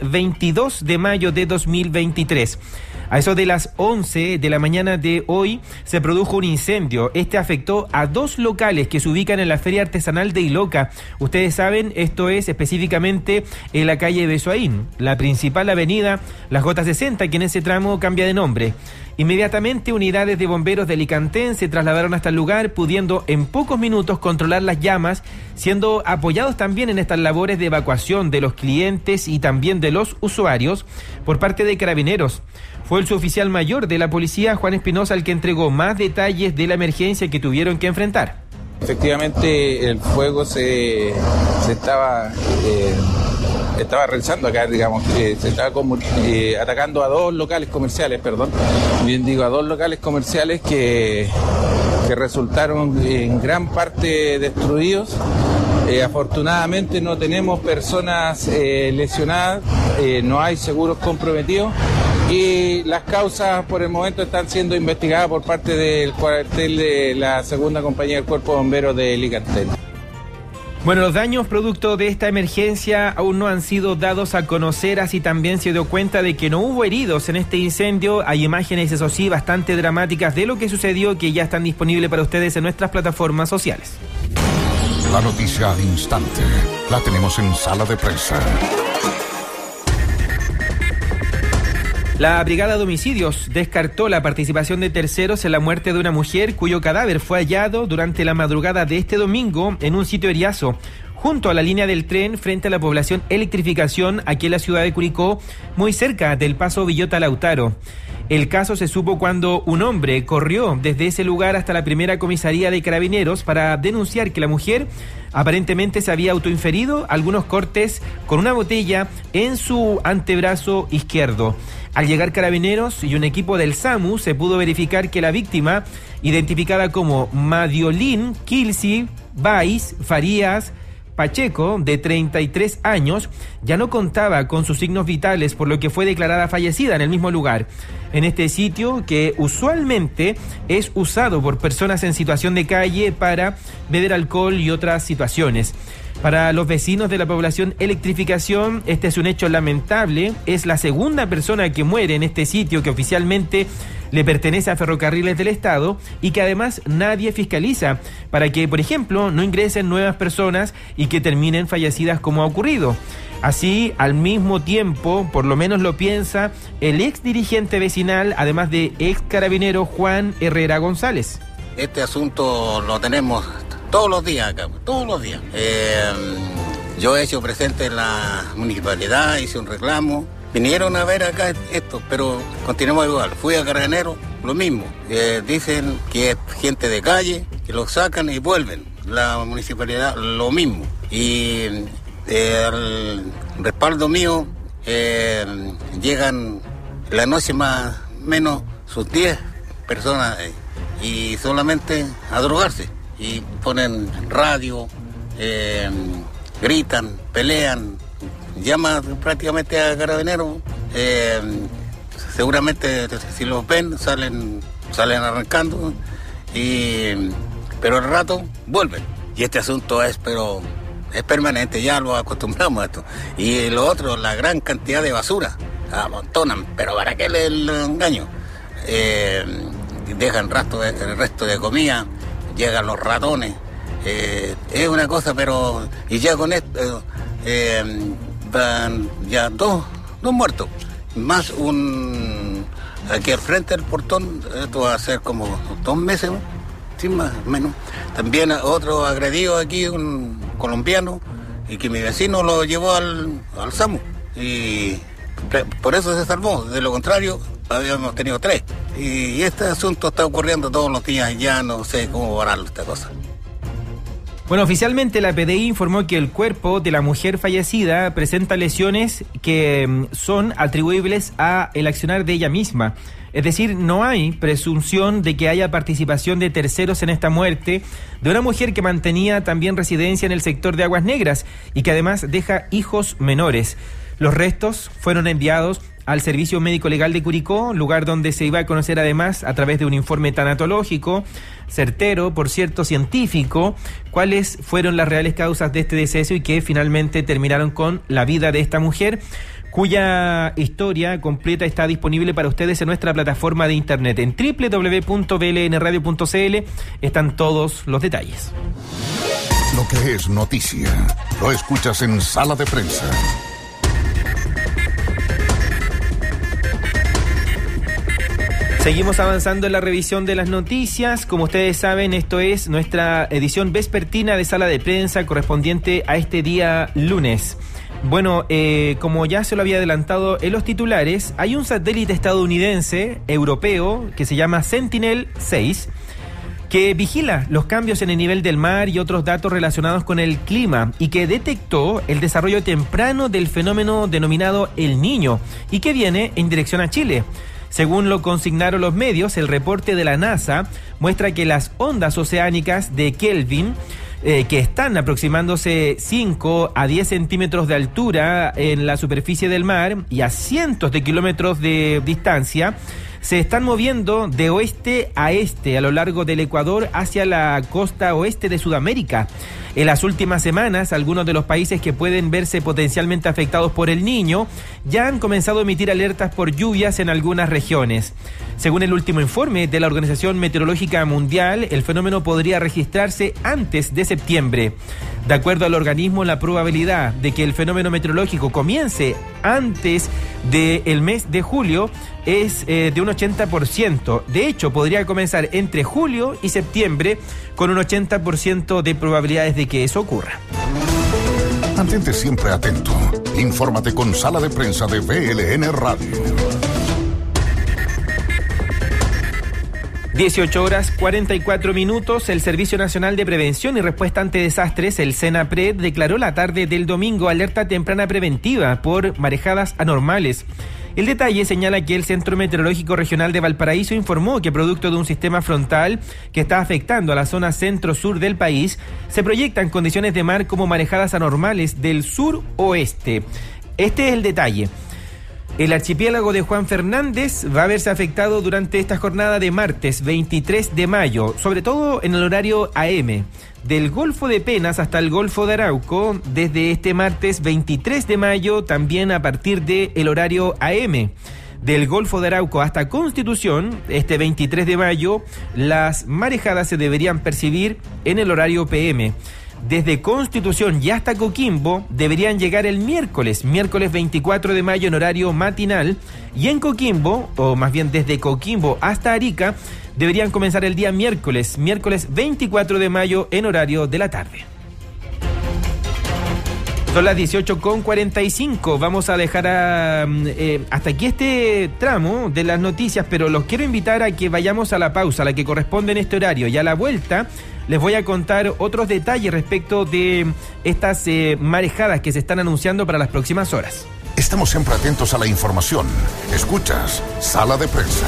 22 de mayo de 2023. A eso de las 11 de la mañana de hoy se produjo un incendio. Este afectó a dos locales que se ubican en la Feria Artesanal de Iloca. Ustedes saben, esto es específicamente en la calle Besoaín, la principal avenida Las Gotas 60, que en ese tramo cambia de nombre. Inmediatamente unidades de bomberos de Alicantén se trasladaron hasta el lugar, pudiendo en pocos minutos controlar las llamas, siendo apoyados también en estas labores de evacuación de los clientes y también de los usuarios por parte de Carabineros. Fue el suboficial mayor de la policía, Juan Espinosa, el que entregó más detalles de la emergencia que tuvieron que enfrentar. Efectivamente, el fuego se estaba realizando acá, digamos, se estaba atacando a dos locales comerciales, a dos locales comerciales que resultaron en gran parte destruidos. Afortunadamente no tenemos personas lesionadas, no hay seguros comprometidos y las causas por el momento están siendo investigadas por parte del cuartel de la segunda compañía del Cuerpo de Bomberos de Alicantén. Bueno, los daños producto de esta emergencia aún no han sido dados a conocer, así también se dio cuenta de que no hubo heridos en este incendio. Hay imágenes, eso sí, bastante dramáticas de lo que sucedió, que ya están disponibles para ustedes en nuestras plataformas sociales. La noticia al instante la tenemos en Sala de Prensa. La Brigada de Homicidios descartó la participación de terceros en la muerte de una mujer cuyo cadáver fue hallado durante la madrugada de este domingo en un sitio eriazo, junto a la línea del tren frente a la población Electrificación, aquí en la ciudad de Curicó, muy cerca del paso Villota Lautaro. El caso se supo cuando un hombre corrió desde ese lugar hasta la primera comisaría de Carabineros para denunciar que la mujer aparentemente se había autoinferido algunos cortes con una botella en su antebrazo izquierdo. Al llegar Carabineros y un equipo del SAMU, se pudo verificar que la víctima, identificada como Madiolín Kilsi Baiz Farías Pacheco, de 33 años, ya no contaba con sus signos vitales, por lo que fue declarada fallecida en el mismo lugar. En este sitio, que usualmente es usado por personas en situación de calle para beber alcohol y otras situaciones. Para los vecinos de la población Electrificación, este es un hecho lamentable. Es la segunda persona que muere en este sitio que oficialmente le pertenece a Ferrocarriles del Estado y que además nadie fiscaliza para que, por ejemplo, no ingresen nuevas personas y que terminen fallecidas como ha ocurrido. Así, al mismo tiempo, por lo menos lo piensa el ex dirigente vecinal, además de ex carabinero Juan Herrera González. Este asunto lo tenemos todos los días acá, todos los días. Yo he hecho presente en la municipalidad, hice un reclamo. Vinieron a ver acá esto, pero continuamos igual. Fui a Carabineros, lo mismo. Dicen que es gente de calle, que los sacan y vuelven. La municipalidad, lo mismo. Y el respaldo mío, llegan la noche más o menos sus 10 personas y solamente a drogarse. Y ponen radio, gritan, pelean, llaman prácticamente a carabineros. Seguramente si los ven salen arrancando, pero al rato vuelven. Y este asunto es permanente, ya lo acostumbramos a esto. Y lo otro, la gran cantidad de basura, amontonan, pero para qué les engaño. Dejan el resto de comida, llegan los ratones, es una cosa, pero... Y ya con esto van ya dos muertos, más un... Aquí al frente del portón, esto va a ser como 2 meses, sí, más o menos. También otro agredido aquí, un colombiano, y que mi vecino lo llevó al SAMU. Y por eso se salvó, de lo contrario, habíamos tenido 3. Y este asunto está ocurriendo todos los días, ya no sé cómo pararlo esta cosa. Bueno, oficialmente la PDI informó que el cuerpo de la mujer fallecida presenta lesiones que son atribuibles a el accionar de ella misma. Es decir, no hay presunción de que haya participación de terceros en esta muerte de una mujer que mantenía también residencia en el sector de Aguas Negras y que además deja hijos menores. Los restos fueron enviados al Servicio Médico Legal de Curicó, lugar donde se iba a conocer además a través de un informe tanatológico, certero, por cierto, científico, cuáles fueron las reales causas de este deceso y que finalmente terminaron con la vida de esta mujer, cuya historia completa está disponible para ustedes en nuestra plataforma de internet. En www.blnradio.cl están todos los detalles. Lo que es noticia, lo escuchas en Sala de Prensa. Seguimos avanzando en la revisión de las noticias. Como ustedes saben, esto es nuestra edición vespertina de Sala de Prensa correspondiente a este día lunes. Bueno, como ya se lo había adelantado en los titulares, hay un satélite estadounidense, europeo, que se llama Sentinel-6, que vigila los cambios en el nivel del mar y otros datos relacionados con el clima, y que detectó el desarrollo temprano del fenómeno denominado El Niño, y que viene en dirección a Chile. Según lo consignaron los medios, el reporte de la NASA muestra que las ondas oceánicas de Kelvin, que están aproximándose 5 a 10 centímetros de altura en la superficie del mar y a cientos de kilómetros de distancia, se están moviendo de oeste a este a lo largo del Ecuador hacia la costa oeste de Sudamérica. En las últimas semanas, algunos de los países que pueden verse potencialmente afectados por el Niño ya han comenzado a emitir alertas por lluvias en algunas regiones. Según el último informe de la Organización Meteorológica Mundial, el fenómeno podría registrarse antes de septiembre. De acuerdo al organismo, la probabilidad de que el fenómeno meteorológico comience antes del mes de julio es de un 80%. De hecho, podría comenzar entre julio y septiembre con un 80% de probabilidades de que eso ocurra. Mantente siempre atento. Infórmate con Sala de Prensa de BLN Radio. 18 horas 44 minutos, el Servicio Nacional de Prevención y Respuesta ante Desastres, el SENAPRED, declaró la tarde del domingo alerta temprana preventiva por marejadas anormales. El detalle señala que el Centro Meteorológico Regional de Valparaíso informó que producto de un sistema frontal que está afectando a la zona centro-sur del país, se proyectan condiciones de mar como marejadas anormales del sur-oeste. Este es el detalle. El archipiélago de Juan Fernández va a verse afectado durante esta jornada de martes 23 de mayo, sobre todo en el horario AM, del Golfo de Penas hasta el Golfo de Arauco, desde este martes 23 de mayo, también a partir del horario AM. Del Golfo de Arauco hasta Constitución, este 23 de mayo, las marejadas se deberían percibir en el horario PM. Desde Constitución y hasta Coquimbo deberían llegar el miércoles 24 de mayo en horario matinal, y en Coquimbo, o más bien desde Coquimbo hasta Arica, deberían comenzar el día miércoles 24 de mayo en horario de la tarde. Son las 18:45. Vamos a dejar hasta aquí este tramo de las noticias, pero los quiero invitar a que vayamos a la pausa, la que corresponde en este horario. Y a la vuelta les voy a contar otros detalles respecto de estas marejadas que se están anunciando para las próximas horas. Estamos siempre atentos a la información. Escuchas Sala de Prensa.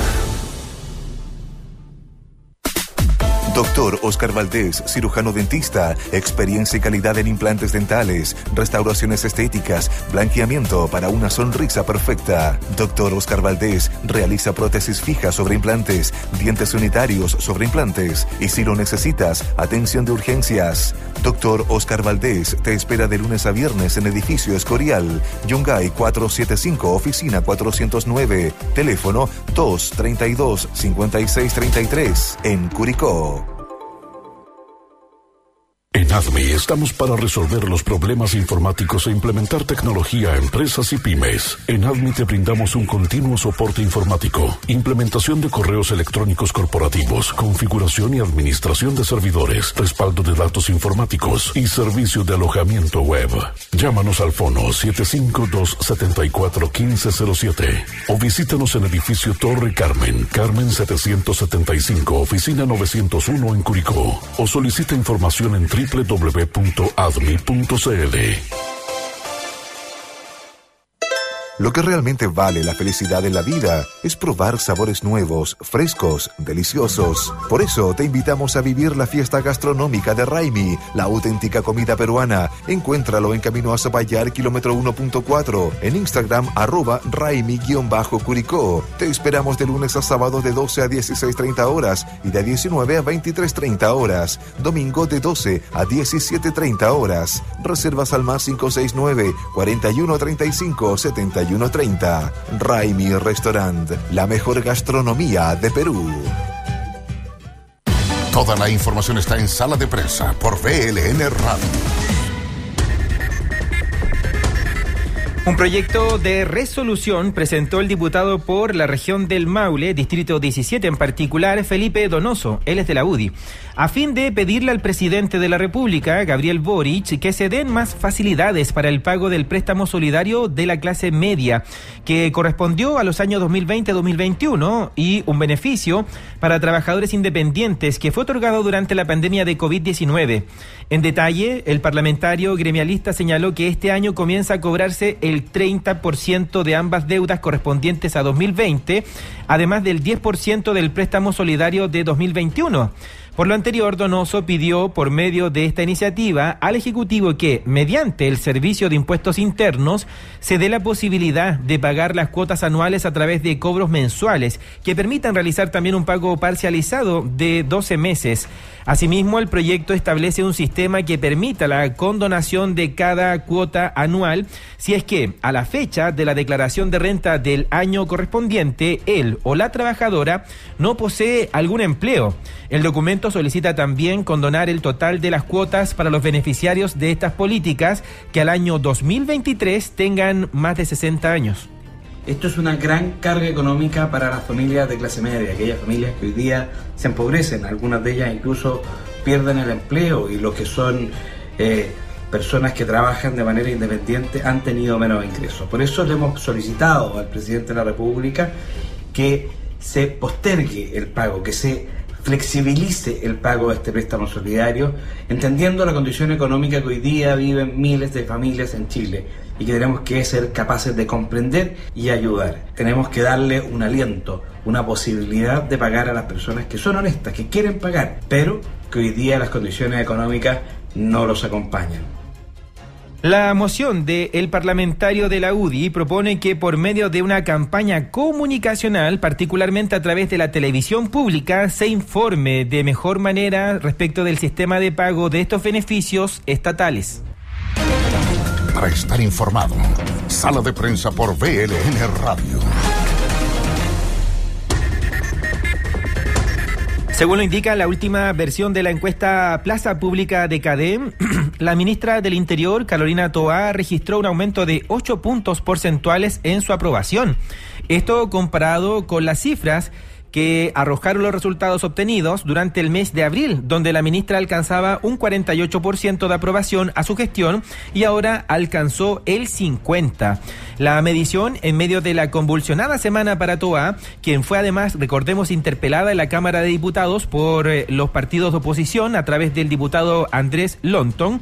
Doctor Oscar Valdés, cirujano dentista, experiencia y calidad en implantes dentales, restauraciones estéticas, blanqueamiento para una sonrisa perfecta. Doctor Oscar Valdés realiza prótesis fijas sobre implantes, dientes unitarios sobre implantes y, si lo necesitas, atención de urgencias. Doctor Oscar Valdés te espera de lunes a viernes en Edificio Escorial, Yungay 475, oficina 409, teléfono 232-5633 en Curicó. En ADMI estamos para resolver los problemas informáticos e implementar tecnología a empresas y pymes. En ADMI te brindamos un continuo soporte informático, implementación de correos electrónicos corporativos, configuración y administración de servidores, respaldo de datos informáticos y servicio de alojamiento web. Llámanos al fono 752-74-1507 o visítanos en Edificio Torre Carmen, Carmen 775, oficina 901 en Curicó, o solicita información en www.admi.cl. Lo que realmente vale la felicidad en la vida es probar sabores nuevos, frescos, deliciosos. Por eso te invitamos a vivir la fiesta gastronómica de Raimi, la auténtica comida peruana. Encuéntralo en Camino a Zapallar, kilómetro 1.4, en Instagram, @Raimi_Curicó. Te esperamos de lunes a sábado de 12 a 16:30 horas y de 19 a 23:30 horas. Domingo de 12 a 17:30 horas. Reservas al más 569-4135-713130. Raimi Restaurant, la mejor gastronomía de Perú. Toda la información está en Sala de Prensa por VLN Radio. Un proyecto de resolución presentó el diputado por la región del Maule, distrito 17 en particular, Felipe Donoso, él es de la UDI, a fin de pedirle al presidente de la República, Gabriel Boric, que se den más facilidades para el pago del préstamo solidario de la clase media, que correspondió a los años 2020-2021, y un beneficio para trabajadores independientes que fue otorgado durante la pandemia de COVID-19. En detalle, el parlamentario gremialista señaló que este año comienza a cobrarse el 30% de ambas deudas correspondientes a 2020, además del 10% del préstamo solidario de 2021. Por lo anterior, Donoso pidió por medio de esta iniciativa al Ejecutivo que, mediante el Servicio de Impuestos Internos, se dé la posibilidad de pagar las cuotas anuales a través de cobros mensuales que permitan realizar también un pago parcializado de 12 meses. Asimismo, el proyecto establece un sistema que permita la condonación de cada cuota anual si es que, a la fecha de la declaración de renta del año correspondiente, él o la trabajadora no posee algún empleo. El documento solicita también condonar el total de las cuotas para los beneficiarios de estas políticas que al año 2023 tengan más de 60 años. Esto es una gran carga económica para las familias de clase media, aquellas familias que hoy día se empobrecen, algunas de ellas incluso pierden el empleo, y los que son personas que trabajan de manera independiente han tenido menos ingresos. Por eso le hemos solicitado al presidente de la República que se postergue el pago, que se flexibilice el pago de este préstamo solidario, entendiendo la condición económica que hoy día viven miles de familias en Chile y que tenemos que ser capaces de comprender y ayudar. Tenemos que darle un aliento, una posibilidad de pagar a las personas que son honestas, que quieren pagar, pero que hoy día las condiciones económicas no los acompañan. La moción del parlamentario de la UDI propone que por medio de una campaña comunicacional, particularmente a través de la televisión pública, se informe de mejor manera respecto del sistema de pago de estos beneficios estatales. Para estar informado, Sala de Prensa por VLN Radio. Según lo indica la última versión de la encuesta Plaza Pública de CADEM, la ministra del Interior, Carolina Toá, registró un aumento de 8 puntos porcentuales en su aprobación. Esto comparado con las cifras que arrojaron los resultados obtenidos durante el mes de abril, donde la ministra alcanzaba un 48% de aprobación a su gestión y ahora alcanzó el 50%. La medición en medio de la convulsionada semana para Toa, quien fue además, recordemos, interpelada en la Cámara de Diputados por los partidos de oposición a través del diputado Andrés Lonton.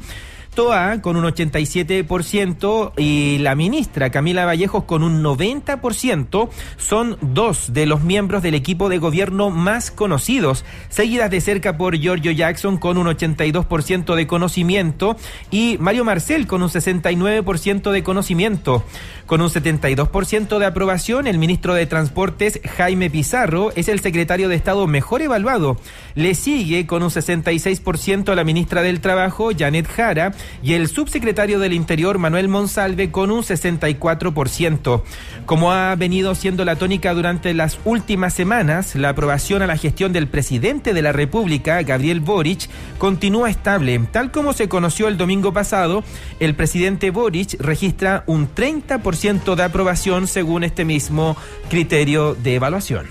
Toa con un 87% y la ministra Camila Vallejos con un 90% son dos de los miembros del equipo de gobierno más conocidos, seguidas de cerca por Giorgio Jackson con un 82% de conocimiento y Mario Marcel con un 69% de conocimiento. Con un 72% de aprobación, el ministro de Transportes Jaime Pizarro es el secretario de Estado mejor evaluado. Le sigue con un 66% la ministra del Trabajo Janet Jara y el subsecretario del Interior, Manuel Monsalve, con un 64%. Como ha venido siendo la tónica durante las últimas semanas, la aprobación a la gestión del presidente de la República, Gabriel Boric, continúa estable. Tal como se conoció el domingo pasado, el presidente Boric registra un 30% de aprobación según este mismo criterio de evaluación.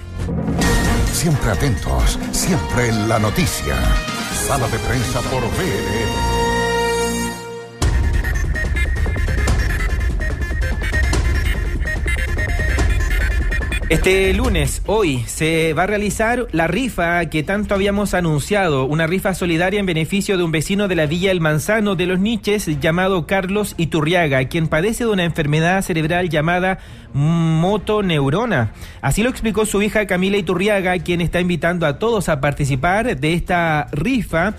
Siempre atentos, siempre en la noticia. Sala de prensa por VLN. Este lunes, hoy, se va a realizar la rifa que tanto habíamos anunciado, una rifa solidaria en beneficio de un vecino de la Villa El Manzano de Los Niches llamado Carlos Iturriaga, quien padece de una enfermedad cerebral llamada motoneurona. Así lo explicó su hija Camila Iturriaga, quien está invitando a todos a participar de esta rifa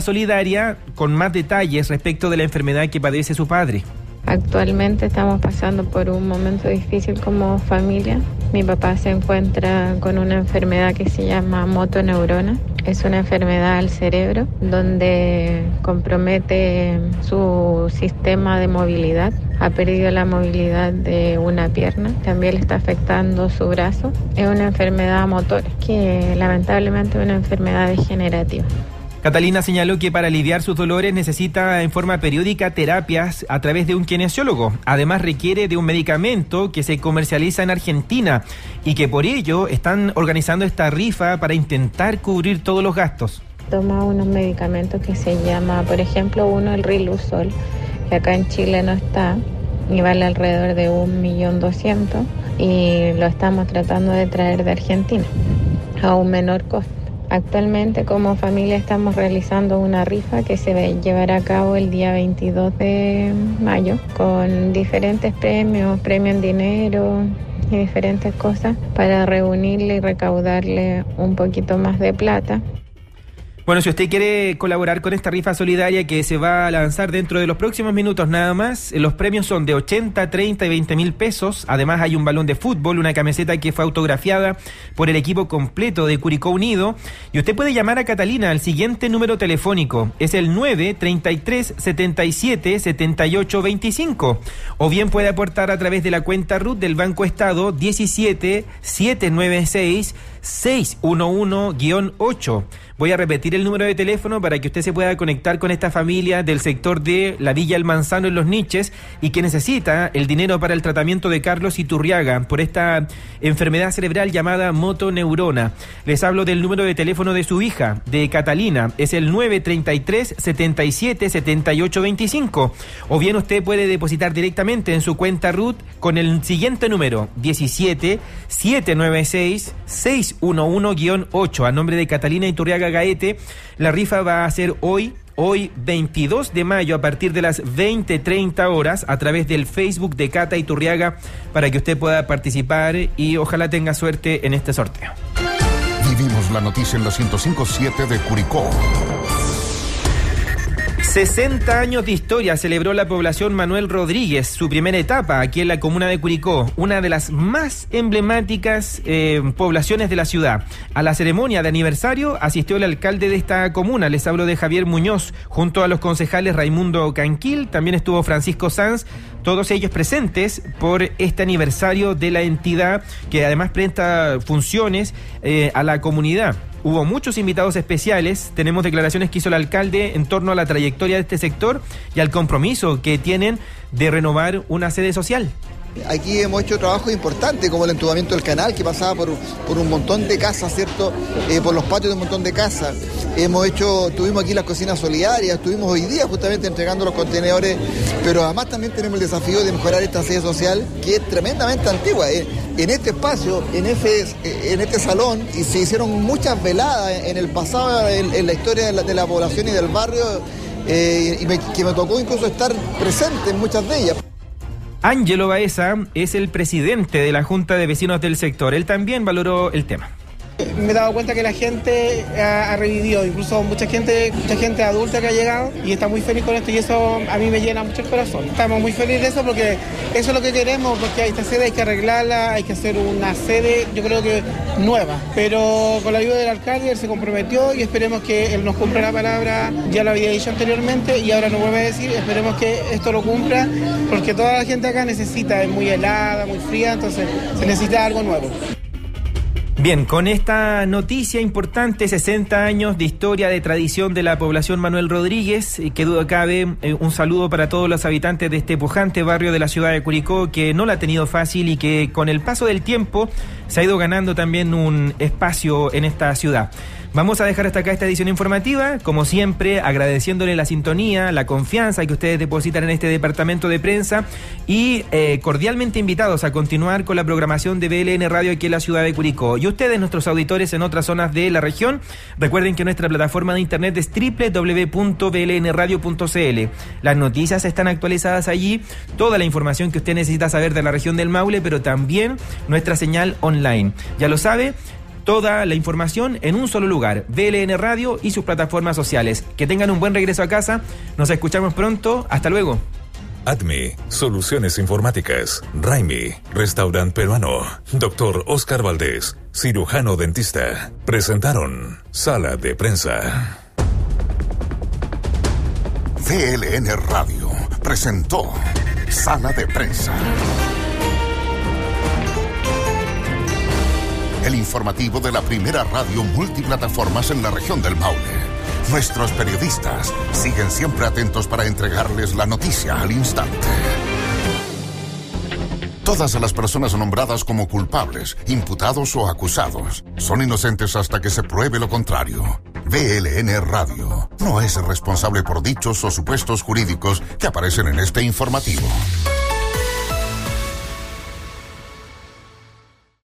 solidaria, con más detalles respecto de la enfermedad que padece su padre. Actualmente estamos pasando por un momento difícil como familia. Mi papá se encuentra con una enfermedad que se llama motoneurona. Es una enfermedad al cerebro donde compromete su sistema de movilidad. Ha perdido la movilidad de una pierna, también le está afectando su brazo. Es una enfermedad motora que lamentablemente es una enfermedad degenerativa. Catalina señaló que para aliviar sus dolores necesita en forma periódica terapias a través de un kinesiólogo. Además requiere de un medicamento que se comercializa en Argentina y que por ello están organizando esta rifa para intentar cubrir todos los gastos. Toma unos medicamentos que se llama, por ejemplo, uno el Rilusol, que acá en Chile no está y vale alrededor de 1.200.000 y lo estamos tratando de traer de Argentina a un menor costo. Actualmente como familia estamos realizando una rifa que se llevará a cabo el día 22 de mayo con diferentes premios en dinero y diferentes cosas para reunirle y recaudarle un poquito más de plata. Bueno, si usted quiere colaborar con esta rifa solidaria que se va a lanzar dentro de los próximos minutos nada más, los premios son de 80, 30 y 20.000 pesos. Además hay un balón de fútbol, una camiseta que fue autografiada por el equipo completo de Curicó Unido. Y usted puede llamar a Catalina al siguiente número telefónico. Es el 933-77-7825. O bien puede aportar a través de la cuenta RUT del Banco Estado 17-796-611-8. Voy a repetir el número de teléfono para que usted se pueda conectar con esta familia del sector de la Villa El Manzano en Los Niches y que necesita el dinero para el tratamiento de Carlos Iturriaga por esta enfermedad cerebral llamada motoneurona. Les hablo del número de teléfono de su hija, de Catalina, es el 933-77-7825. O bien usted puede depositar directamente en su cuenta RUT con el siguiente número, 17-796-611-8, a nombre de Catalina Iturriaga Gaete. La rifa va a ser hoy 22 de mayo a partir de las 20:30 horas a través del Facebook de Cata Iturriaga para que usted pueda participar y ojalá tenga suerte en este sorteo. Vivimos la noticia en la 105.7 de Curicó. 60 años de historia celebró la población Manuel Rodríguez, su primera etapa aquí en la comuna de Curicó, una de las más emblemáticas poblaciones de la ciudad. A la ceremonia de aniversario asistió el alcalde de esta comuna, les hablo de Javier Muñoz, junto a los concejales Raimundo Canquil, también estuvo Francisco Sanz, todos ellos presentes por este aniversario de la entidad que además presta funciones a la comunidad. Hubo muchos invitados especiales, tenemos declaraciones que hizo el alcalde en torno a la trayectoria de este sector y al compromiso que tienen de renovar una sede social. Aquí hemos hecho trabajo importante, como el entubamiento del canal que pasaba por un montón de casas, ¿cierto? Por los patios de un montón de casas. Tuvimos aquí las cocinas solidarias, estuvimos hoy día justamente entregando los contenedores, pero además también tenemos el desafío de mejorar esta sede social, que es tremendamente antigua. En este espacio, en este salón, y se hicieron muchas veladas en el pasado, en la historia de la población y del barrio, que me tocó incluso estar presente en muchas de ellas. Ángelo Baeza es el presidente de la Junta de Vecinos del sector. Él también valoró el tema. Me he dado cuenta que la gente ha revivido, incluso mucha gente adulta que ha llegado y está muy feliz con esto, y eso a mí me llena mucho el corazón. Estamos muy felices de eso porque eso es lo que queremos, porque esta sede hay que arreglarla, hay que hacer una sede, yo creo que nueva, pero con la ayuda del alcalde él se comprometió y esperemos que él nos cumpla la palabra. Ya lo había dicho anteriormente y ahora lo vuelve a decir, esperemos que esto lo cumpla, porque toda la gente acá necesita, es muy helada, muy fría, entonces se necesita algo nuevo. Bien, con esta noticia importante, 60 años de historia, de tradición de la población Manuel Rodríguez, que duda cabe, un saludo para todos los habitantes de este pujante barrio de la ciudad de Curicó, que no la ha tenido fácil y que con el paso del tiempo se ha ido ganando también un espacio en esta ciudad. Vamos a dejar hasta acá esta edición informativa, como siempre agradeciéndole la sintonía, la confianza que ustedes depositan en este departamento de prensa, y cordialmente invitados a continuar con la programación de BLN Radio aquí en la ciudad de Curicó. Y ustedes, nuestros auditores en otras zonas de la región, recuerden que nuestra plataforma de internet es www.blnradio.cl. Las noticias están actualizadas allí, toda la información que usted necesita saber de la región del Maule, pero también nuestra señal online. Ya lo sabe, toda la información en un solo lugar, VLN Radio y sus plataformas sociales. Que tengan un buen regreso a casa, nos escuchamos pronto, hasta luego. ADMI, Soluciones Informáticas, Raimi, Restaurant Peruano, Dr. Oscar Valdés, cirujano dentista, presentaron Sala de Prensa. VLN Radio presentó Sala de Prensa. El informativo de la primera radio multiplataformas en la región del Maule. Nuestros periodistas siguen siempre atentos para entregarles la noticia al instante. Todas las personas nombradas como culpables, imputados o acusados son inocentes hasta que se pruebe lo contrario. BLN Radio no es responsable por dichos o supuestos jurídicos que aparecen en este informativo.